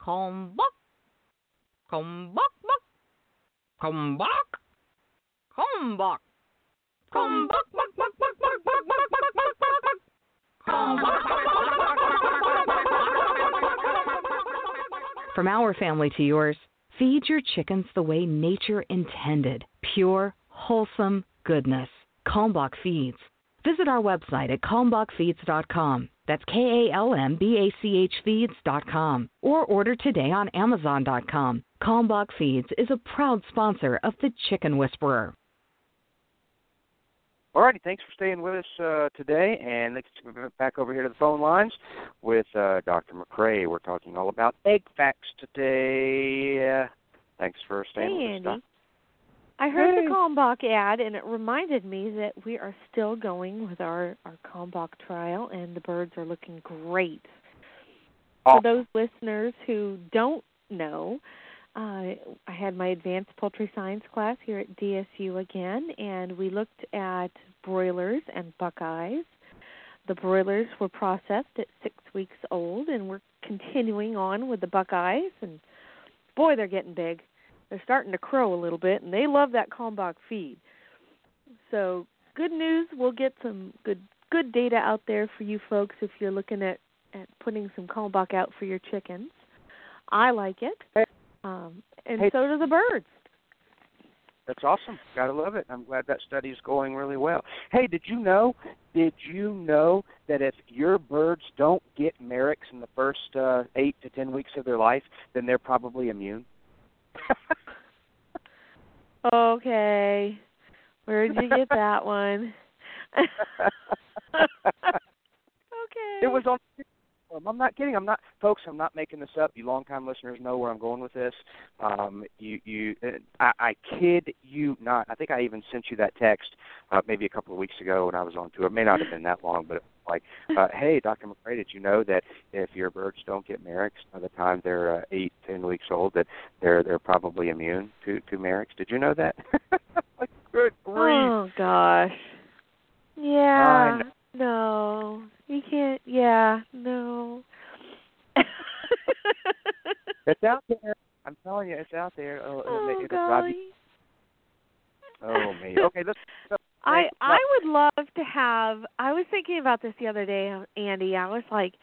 Kalmbach, Kalmbach, Kalmbach, Kalmbach, Kalmbach, from our family to yours, feed your chickens the way nature intended. Pure, wholesome goodness. Kalmbach Feeds. Visit our website at kalmbach feeds dot com. That's K A L M B A C H feeds dot com. Or order today on amazon dot com. Kalmbach Feeds is a proud sponsor of The Chicken Whisperer. All righty, thanks for staying with us uh, today, and let's go back over here to the phone lines with uh, Doctor McCrea. We're talking all about egg facts today. Uh, thanks for staying hey, with Andy. us. Doc. I heard hey. the Kalmbach ad, and it reminded me that we are still going with our, our Kalmbach trial, and the birds are looking great. Oh. For those listeners who don't know, Uh, I had my advanced poultry science class here at D S U again, and we looked at broilers and buckeyes. The broilers were processed at six weeks old, and we're continuing on with the buckeyes. And, boy, they're getting big. They're starting to crow a little bit, and they love that Kalmbach feed. So good news. We'll get some good good data out there for you folks if you're looking at, at putting some Kalmbach out for your chickens. I like it. Um, and hey, so do the birds. That's awesome. Gotta love it. I'm glad that study's going really well. Hey, did you know? Did you know that if your birds don't get Merrick's in the first uh, eight to ten weeks of their life, then they're probably immune? Okay, where did you get that one? Okay, it was on. I'm not kidding. I'm not, folks. I'm not making this up. You long-time listeners know where I'm going with this. Um, you, you, I, I kid you not. I think I even sent you that text uh, maybe a couple of weeks ago when I was on tour. It may not have been that long, but it was like, uh, hey, Doctor McCrea, did you know that if your birds don't get Merrick's by the time they're uh, eight, ten weeks old, that they're they're probably immune to to Merrick's? Did you know that? Like, good grief! Oh gosh. Yeah. No, you can't. Yeah, no. It's out there. I'm telling you, it's out there. Oh, oh golly. Oh me. Okay, let's. let's I let's, I would love to have. I was thinking about this the other day, Andy. I was like,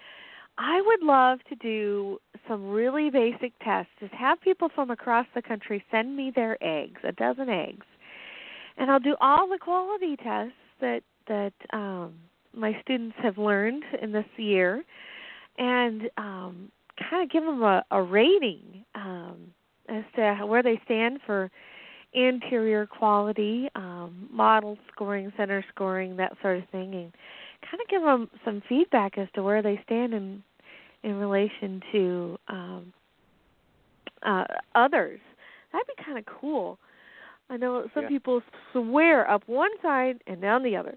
I would love to do some really basic tests. Just have people from across the country send me their eggs, a dozen eggs, and I'll do all the quality tests that that. Um, my students have learned in this year, and um, kind of give them a, a rating um, as to where they stand for interior quality, um, model scoring, center scoring, that sort of thing, and kind of give them some feedback as to where they stand in in relation to um, uh, others. That'd be kind of cool. I know some yeah. people swear up one side and down the other.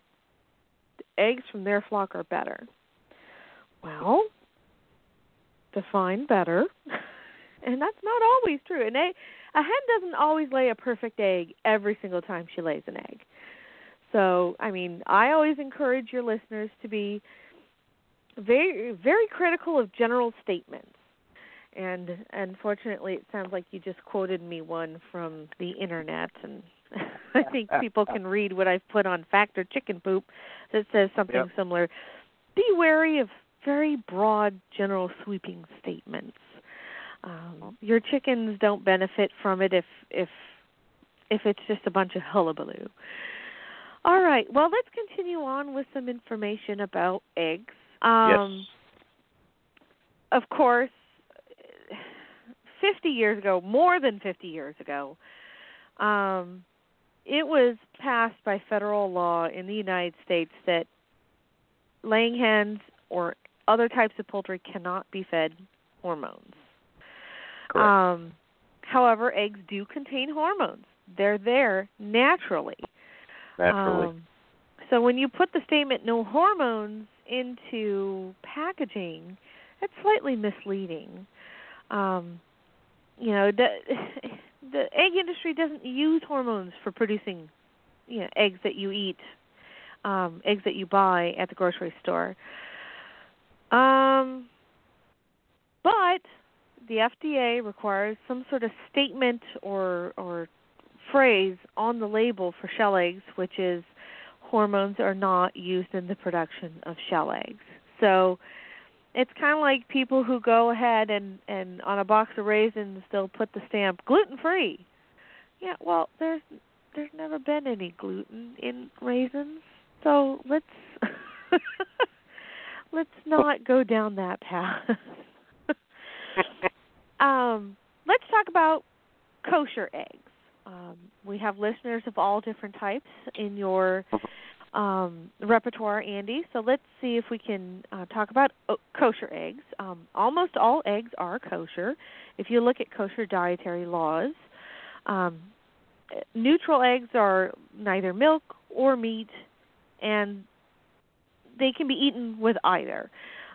Eggs from their flock are better. Well, define better. And that's not always true. An egg, a hen doesn't always lay a perfect egg every single time she lays an egg. So, I mean, I always encourage your listeners to be very, very critical of general statements. And unfortunately, it sounds like you just quoted me one from the internet, and I think people can read what I've put on Factor Chicken Poop that says something yep. similar. Be wary of very broad, general, sweeping statements. Um, your chickens don't benefit from it if if if it's just a bunch of hullabaloo. All right. Well, let's continue on with some information about eggs. Um, yes. Of course, fifty years ago, more than fifty years ago, um, it was passed by federal law in the United States that laying hens or other types of poultry cannot be fed hormones. Correct. Um, however, eggs do contain hormones. They're there naturally. Naturally. Um, so when you put the statement "no hormones" into packaging, that's slightly misleading. Um, you know, the, the egg industry doesn't use hormones for producing, you know, eggs that you eat, um, eggs that you buy at the grocery store. Um, but the F D A requires some sort of statement or or phrase on the label for shell eggs, which is hormones are not used in the production of shell eggs. So it's kind of like people who go ahead and, and on a box of raisins, they'll put the stamp gluten-free. Yeah, well, there's there's never been any gluten in raisins, so let's let's not go down that path. um, let's talk about kosher eggs. Um, we have listeners of all different types in your um, repertoire, Andy. So let's see if we can uh, talk about o- kosher eggs. Um, almost all eggs are kosher. If you look at kosher dietary laws, um, neutral eggs are neither milk or meat, and they can be eaten with either.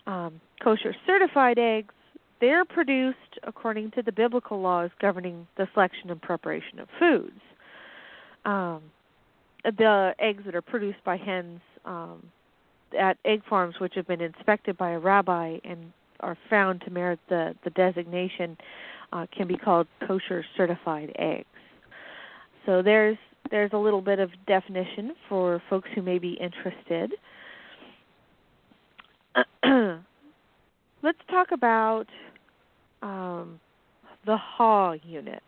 Um, kosher certified eggs, they're produced according to the biblical laws governing the selection and preparation of foods. Um, the eggs that are produced by hens um, at egg farms, which have been inspected by a rabbi and are found to merit the, the designation, uh, can be called kosher certified eggs. So there's there's a little bit of definition for folks who may be interested. Let's talk about um, the Haugh unit.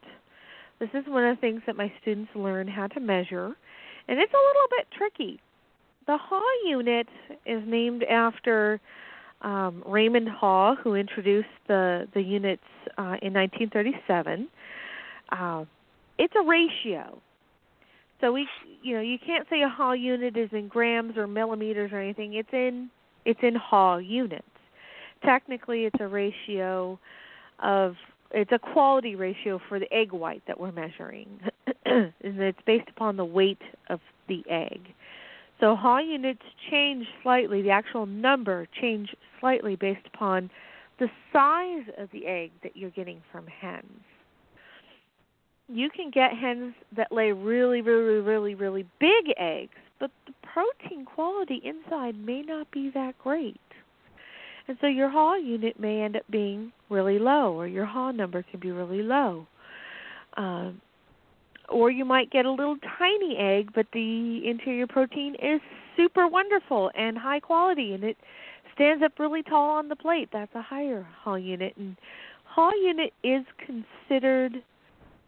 This is one of the things that my students learn how to measure, and it's a little bit tricky. The Haugh unit is named after um, Raymond Haugh, who introduced the, the units uh, in nineteen thirty-seven. Uh, it's a ratio. So we, you know, you can't say a Haugh unit is in grams or millimeters or anything. It's in it's in Haugh units. Technically, it's a ratio of it's a quality ratio for the egg white that we're measuring, and it's based upon the weight of the egg. So Haugh units change slightly. The actual number change slightly based upon the size of the egg that you're getting from hens. You can get hens that lay really, really, really, really big eggs, but the protein quality inside may not be that great. And so your Haugh unit may end up being really low, or your Haugh number can be really low. Um, or you might get a little tiny egg, but the interior protein is super wonderful and high quality, and it stands up really tall on the plate. That's a higher Haugh unit. And Haugh unit is considered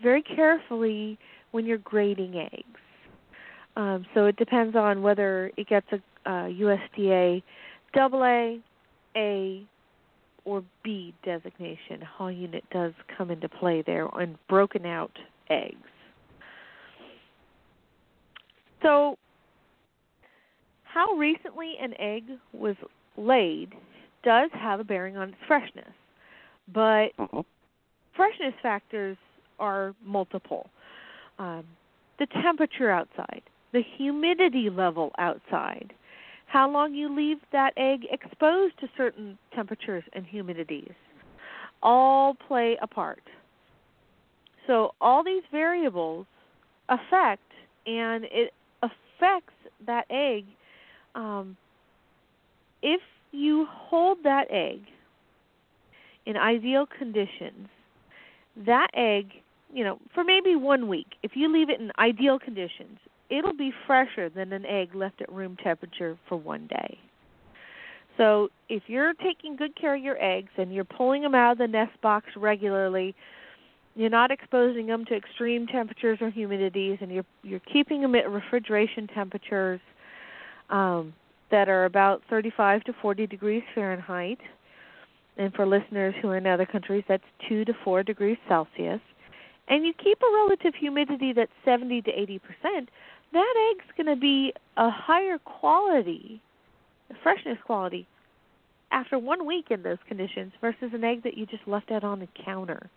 very carefully when you're grading eggs. Um, so it depends on whether it gets a, a U S D A double A, A, or B designation. Haugh unit does come into play there on broken out eggs. So how recently an egg was laid does have a bearing on its freshness, but uh-huh. freshness factors are multiple. Um, the temperature outside, the humidity level outside, how long you leave that egg exposed to certain temperatures and humidities, all play a part. So all these variables affect, and it affects that egg. Um, if you hold that egg in ideal conditions, that egg, you know, for maybe one week, if you leave it in ideal conditions, it'll be fresher than an egg left at room temperature for one day. So if you're taking good care of your eggs and you're pulling them out of the nest box regularly, you're not exposing them to extreme temperatures or humidities, and you're you're keeping them at refrigeration temperatures um, that are about thirty-five to forty degrees Fahrenheit. And for listeners who are in other countries, that's two to four degrees Celsius. And you keep a relative humidity that's seventy to eighty percent, that egg's going to be a higher quality, freshness quality, after one week in those conditions versus an egg that you just left out on the counter.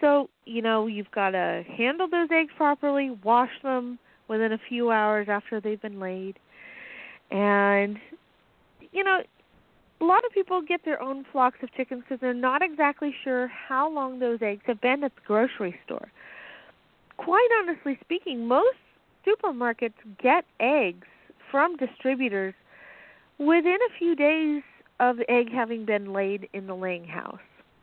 So, you know, you've got to handle those eggs properly, wash them within a few hours after they've been laid. And, you know, a lot of people get their own flocks of chickens because they're not exactly sure how long those eggs have been at the grocery store. Quite honestly speaking, most supermarkets get eggs from distributors within a few days of the egg having been laid in the laying house.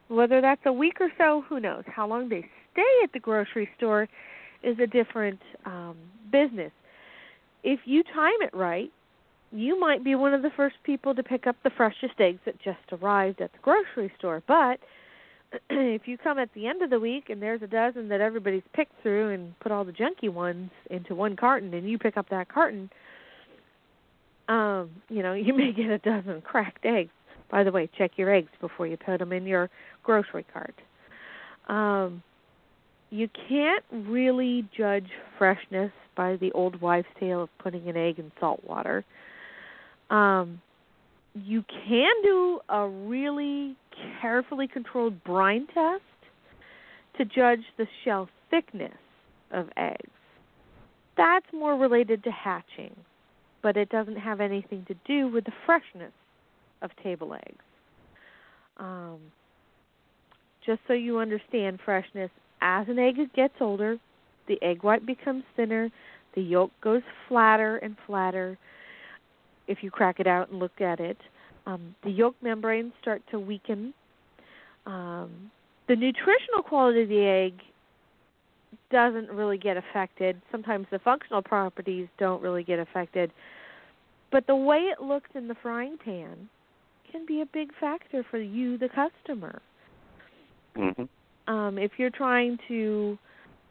Whether that's a week or so, who knows? How long they stay at the grocery store is a different um, business. If you time it right, you might be one of the first people to pick up the freshest eggs that just arrived at the grocery store. But if you come at the end of the week and there's a dozen that everybody's picked through and put all the junky ones into one carton and you pick up that carton, um, you know, you may get a dozen cracked eggs. By the way, check your eggs before you put them in your grocery cart. Um, you can't really judge freshness by the old wives' tale of putting an egg in salt water. Um, you can do a really carefully controlled brine test to judge the shell thickness of eggs. That's more related to hatching, but it doesn't have anything to do with the freshness of table eggs. Um, just so you understand freshness, as an egg gets older, the egg white becomes thinner, the yolk goes flatter and flatter. If you crack it out and look at it, um, the yolk membranes start to weaken. Um, the nutritional quality of the egg doesn't really get affected. Sometimes the functional properties don't really get affected. But the way it looks in the frying pan can be a big factor for you, the customer. Mm-hmm. Um, if you're trying to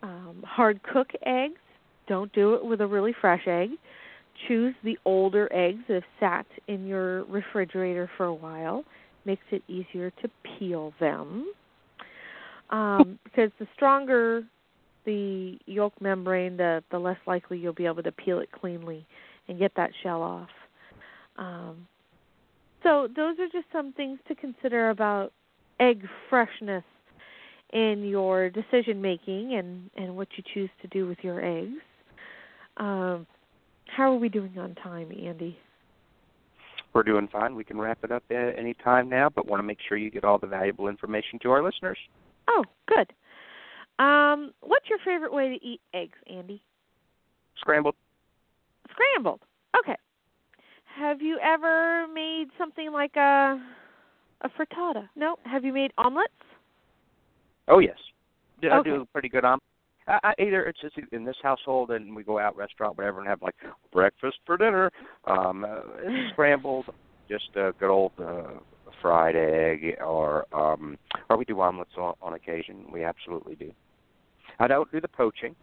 um, hard cook eggs, don't do it with a really fresh egg. Choose the older eggs that have sat in your refrigerator for a while. Makes it easier to peel them. Um, because the stronger the yolk membrane, the, the less likely you'll be able to peel it cleanly and get that shell off. Um, so those are just some things to consider about egg freshness in your decision-making and, and what you choose to do with your eggs. Um, how are we doing on time, Andy? We're doing fine. We can wrap it up at any time now, but want to make sure you get all the valuable information to our listeners. Oh, good. Um, what's your favorite way to eat eggs, Andy? Scrambled. Scrambled. Okay. Have you ever made something like a a frittata? No. Have you made omelets? Oh, yes. Okay. I do a pretty good omelet. I, I either it's just in this household and we go out, restaurant, whatever, and have like breakfast for dinner. Um, it's scrambled, just a good old uh, fried egg, or um, or we do omelets on, on occasion. We absolutely do. I don't do the poaching.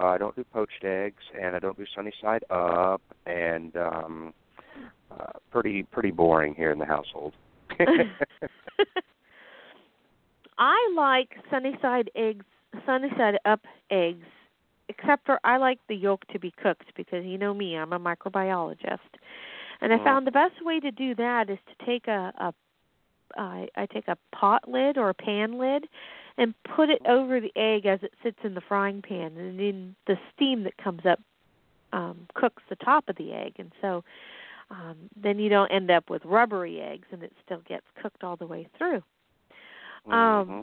Uh, I don't do poached eggs, and I don't do sunny side up, and um, uh, pretty pretty boring here in the household. I like sunny side eggs, sunny side up eggs, except for I like the yolk to be cooked because you know me, I'm a microbiologist, and I mm. found the best way to do that is to take a, a I, I take a pot lid or a pan lid and put it over the egg as it sits in the frying pan. And then the steam that comes up um, cooks the top of the egg. And so um, then you don't end up with rubbery eggs and it still gets cooked all the way through. Um, mm-hmm.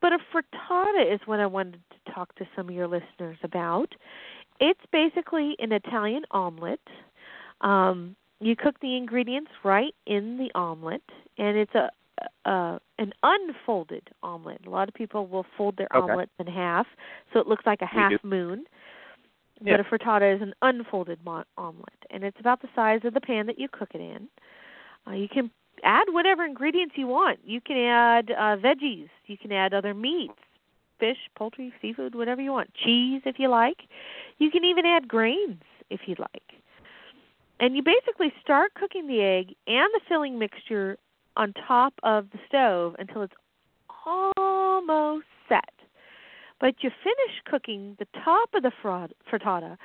But a frittata is what I wanted to talk to some of your listeners about. It's basically an Italian omelet. Um, you cook the ingredients right in the omelet, and it's a Uh, an unfolded omelet. A lot of people will fold their okay. omelets in half, so it looks like a half moon. Yeah. But a frittata is an unfolded mo- omelet, and it's about the size of the pan that you cook it in. Uh, you can add whatever ingredients you want. You can add uh, veggies. You can add other meats, fish, poultry, seafood, whatever you want. Cheese, if you like. You can even add grains, if you like. And you basically start cooking the egg and the filling mixture on top of the stove until it's almost set. But you finish cooking the top of the frittata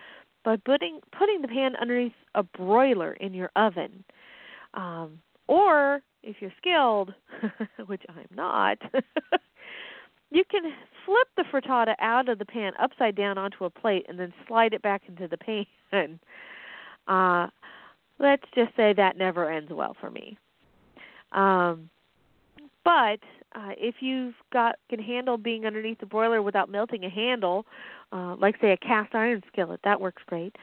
by putting putting the pan underneath a broiler in your oven. Um, or, if you're skilled, which I'm not, you can flip the frittata out of the pan upside down onto a plate and then slide it back into the pan. Uh, let's just say that never ends well for me. Um, but uh, if you've got can handle being underneath the broiler without melting a handle, uh, like say a cast iron skillet, that works great.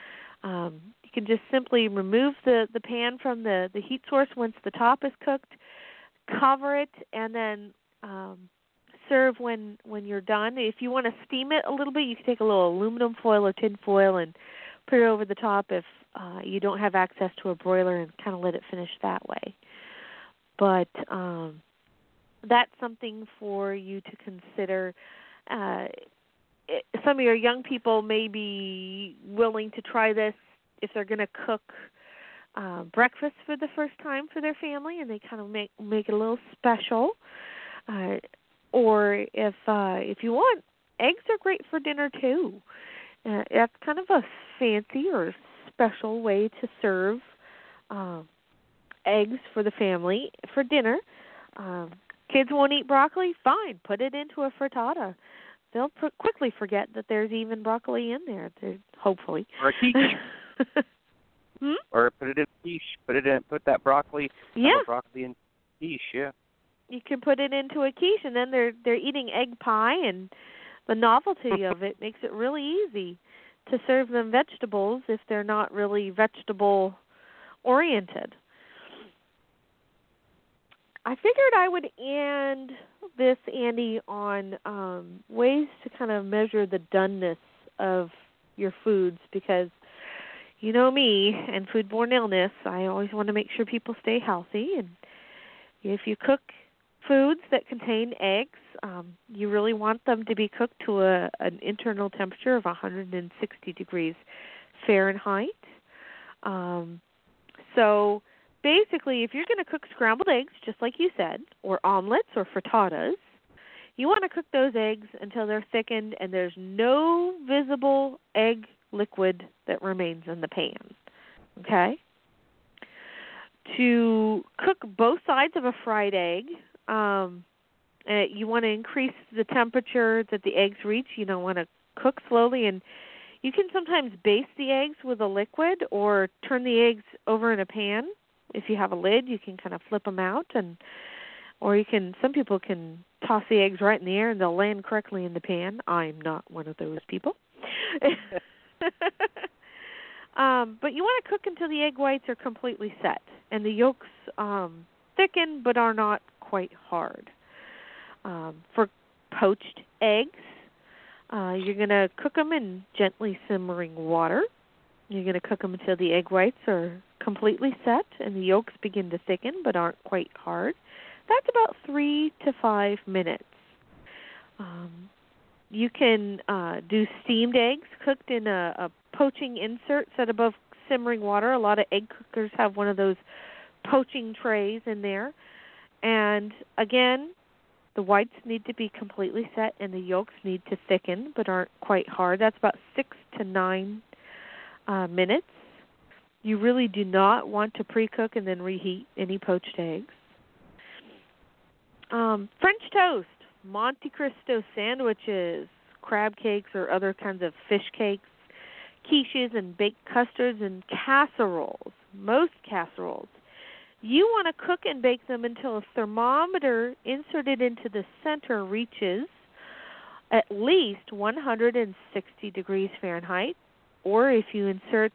Um, you can just simply remove the, the pan from the, the heat source once the top is cooked, cover it, and then um, serve when when you're done. If you want to steam it a little bit, you can take a little aluminum foil or tin foil and put it over the top if uh, you don't have access to a broiler and kind of let it finish that way. But um, that's something for you to consider. Uh, it, some of your young people may be willing to try this if they're going to cook uh, breakfast for the first time for their family, and they kind of make make it a little special. Uh, or if uh, if you want, eggs are great for dinner too. Uh, that's kind of a fancy or special way to serve um, eggs for the family for dinner. Um, kids won't eat broccoli? Fine, put it into a frittata. They'll pr- quickly forget that there's even broccoli in there, hopefully. Or a quiche. hmm? Or put it in quiche. Put it in. Put that broccoli. Yeah. Broccoli in quiche. Yeah. You can put it into a quiche, and then they're they're eating egg pie, and the novelty of it makes it really easy to serve them vegetables if they're not really vegetable oriented. I figured I would end this, Andy, on um, ways to kind of measure the doneness of your foods, because you know me and foodborne illness, I always want to make sure people stay healthy. And if you cook foods that contain eggs, um, you really want them to be cooked to a, an internal temperature of one hundred sixty degrees Fahrenheit. Um, so... Basically, if you're going to cook scrambled eggs, just like you said, or omelets or frittatas, you want to cook those eggs until they're thickened and there's no visible egg liquid that remains in the pan, okay? To cook both sides of a fried egg, um, you want to increase the temperature that the eggs reach. You don't want to cook slowly, and you can sometimes baste the eggs with a liquid or turn the eggs over in a pan. If you have a lid, you can kind of flip them out, and or you can. Some people can toss the eggs right in the air, and they'll land correctly in the pan. I'm not one of those people. um, but you want to cook until the egg whites are completely set, and the yolks um, thicken but are not quite hard. Um, for poached eggs, uh, you're going to cook them in gently simmering water. You're going to cook them until the egg whites are completely set and the yolks begin to thicken but aren't quite hard. That's about three to five minutes. Um, you can uh, do steamed eggs cooked in a, a poaching insert set above simmering water. A lot of egg cookers have one of those poaching trays in there. And again, the whites need to be completely set and the yolks need to thicken but aren't quite hard. That's about six to nine uh, minutes. You really do not want to pre-cook and then reheat any poached eggs. Um, French toast, Monte Cristo sandwiches, crab cakes or other kinds of fish cakes, quiches and baked custards and casseroles, most casseroles. You want to cook and bake them until a thermometer inserted into the center reaches at least one hundred sixty degrees Fahrenheit, or if you insert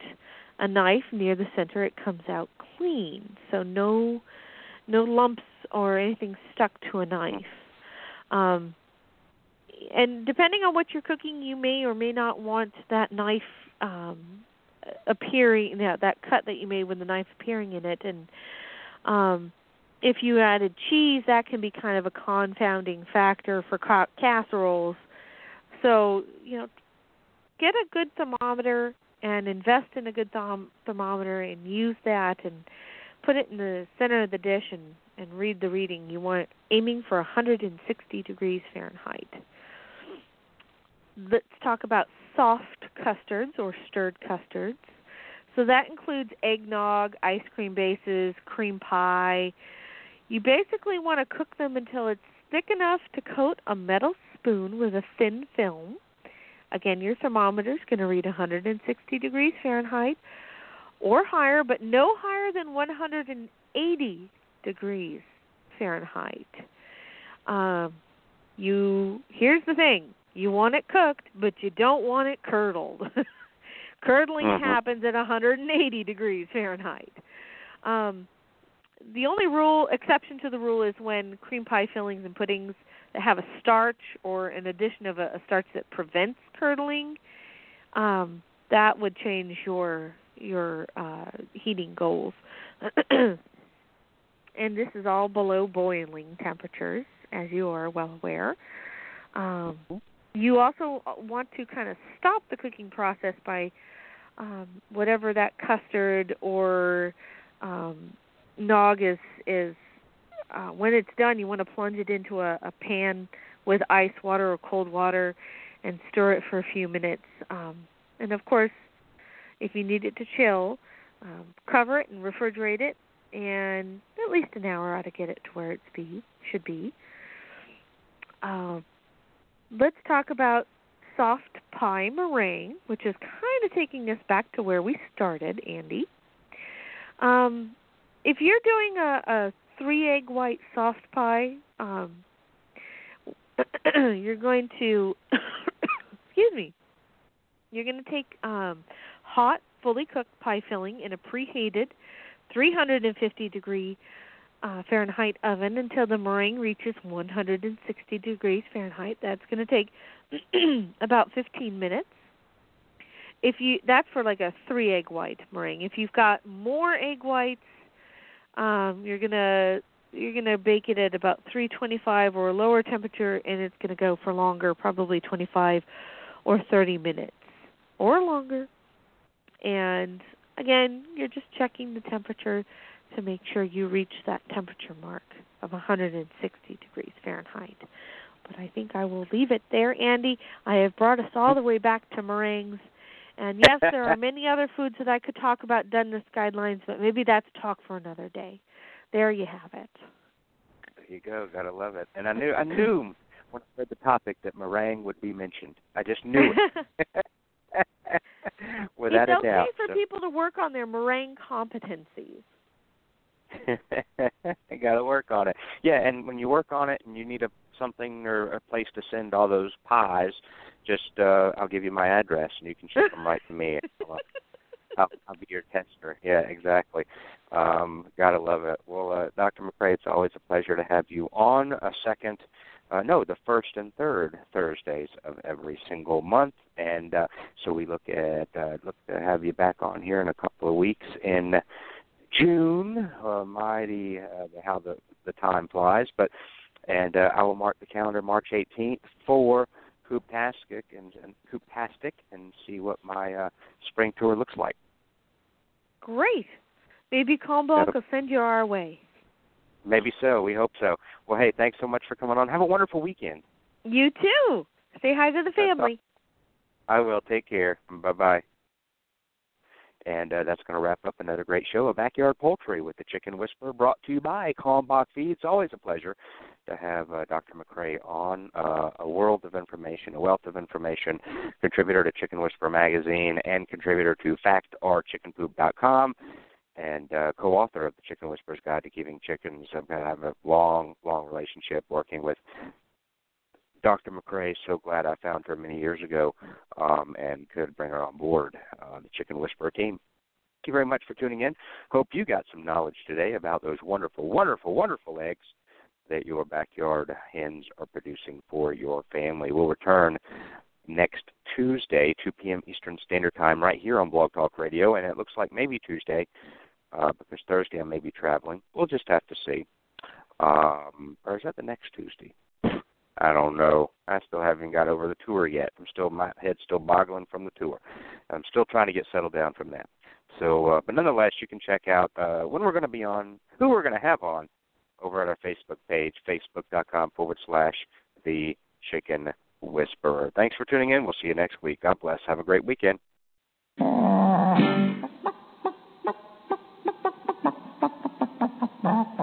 a knife near the center, it comes out clean, so no no lumps or anything stuck to a knife. Um, and depending on what you're cooking, you may or may not want that knife um, appearing, that, that cut that you made with the knife appearing in it. And um, if you added cheese, that can be kind of a confounding factor for ca- casseroles. So, you know, get a good thermometer and invest in a good therm- thermometer and use that and put it in the center of the dish and, and read the reading. You want aiming for one hundred sixty degrees Fahrenheit. Let's talk about soft custards or stirred custards. So that includes eggnog, ice cream bases, cream pie. You basically want to cook them until it's thick enough to coat a metal spoon with a thin film. Again, your thermometer is going to read one hundred sixty degrees Fahrenheit or higher, but no higher than one hundred eighty degrees Fahrenheit. Um, you here's the thing. You want it cooked, but you don't want it curdled. Curdling uh-huh. happens at one hundred eighty degrees Fahrenheit. Um, the only rule, exception to the rule is when cream pie fillings and puddings that have a starch or an addition of a, a starch that prevents curdling, um, that would change your your uh, heating goals. And this is all below boiling temperatures, as you are well aware. Um, you also want to kind of stop the cooking process by um, whatever that custard or um, nog is, is uh, when it's done, you want to plunge it into a, a pan with ice water or cold water and stir it for a few minutes. Um, and, of course, if you need it to chill, um, cover it and refrigerate it, and at least an hour ought to get it to where it be, should be. Uh, let's talk about soft pie meringue, which is kind of taking us back to where we started, Andy. Um, if you're doing a, a three-egg white soft pie, um, you're going to, excuse me, you're going to take um, hot, fully cooked pie filling in a preheated three hundred fifty degree uh, Fahrenheit oven until the meringue reaches one hundred sixty degrees Fahrenheit. That's going to take about fifteen minutes. If you that's for like a three egg white meringue. If you've got more egg whites, um, you're gonna you're gonna bake it at about three twenty-five or a lower temperature, and it's going to go for longer, probably twenty-five or thirty minutes or longer. And again, you're just checking the temperature to make sure you reach that temperature mark of one hundred sixty degrees Fahrenheit. But I think I will leave it there, Andy. I have brought us all the way back to meringues. And, yes, there are many other foods that I could talk about done in this guidelines, but maybe that's talk for another day. There you have it. There you go. Got to love it. And I knew I knew when I read the topic that meringue would be mentioned. I just knew it. Without it's okay a doubt, for so. people to work on their meringue competencies. You got to work on it. Yeah, and when you work on it and you need a something or a place to send all those pies, just uh, I'll give you my address and you can ship them right to me. I'll, I'll be your tester. Yeah, exactly. Um, got to love it. Well, uh, Doctor McCrea, it's always a pleasure to have you on a second Uh, no, the first and third Thursdays of every single month, and uh, so we look at uh, look to have you back on here in a couple of weeks in June. Uh, mighty uh, how the the time flies, but and uh, I will mark the calendar March eighteenth for Coop Tastic and, and Coop Tastic and see what my uh, spring tour looks like. Great, maybe Kalmbach will send you our way. Maybe so. We hope so. Well, hey, thanks so much for coming on. Have a wonderful weekend. You too. Say hi to the family. I will. Take care. Bye-bye. And uh, that's going to wrap up another great show of Backyard Poultry with the Chicken Whisperer, brought to you by Kalmbach Feeds. Always a pleasure to have uh, Doctor McCrea on, uh, a world of information, a wealth of information, contributor to Chicken Whisperer Magazine and contributor to fact or chicken poop dot com. And uh, co-author of The Chicken Whisperer's Guide to Keeping Chickens. I've got to have a long, long relationship working with Doctor McCrea. So glad I found her many years ago um, and could bring her on board, uh, the Chicken Whisperer team. Thank you very much for tuning in. Hope you got some knowledge today about those wonderful, wonderful, wonderful eggs that your backyard hens are producing for your family. We'll return next Tuesday, two p.m. Eastern Standard Time, right here on Blog Talk Radio. And it looks like maybe Tuesday, Uh, because Thursday I may be traveling. We'll just have to see. Um, or is that the next Tuesday? I don't know. I still haven't got over the tour yet. I'm still my head's still boggling from the tour. I'm still trying to get settled down from that. So, uh, but nonetheless, you can check out uh, when we're going to be on, who we're going to have on, over at our Facebook page, facebook.com forward slash the Chicken Whisperer. Thanks for tuning in. We'll see you next week. God bless. Have a great weekend. Bye.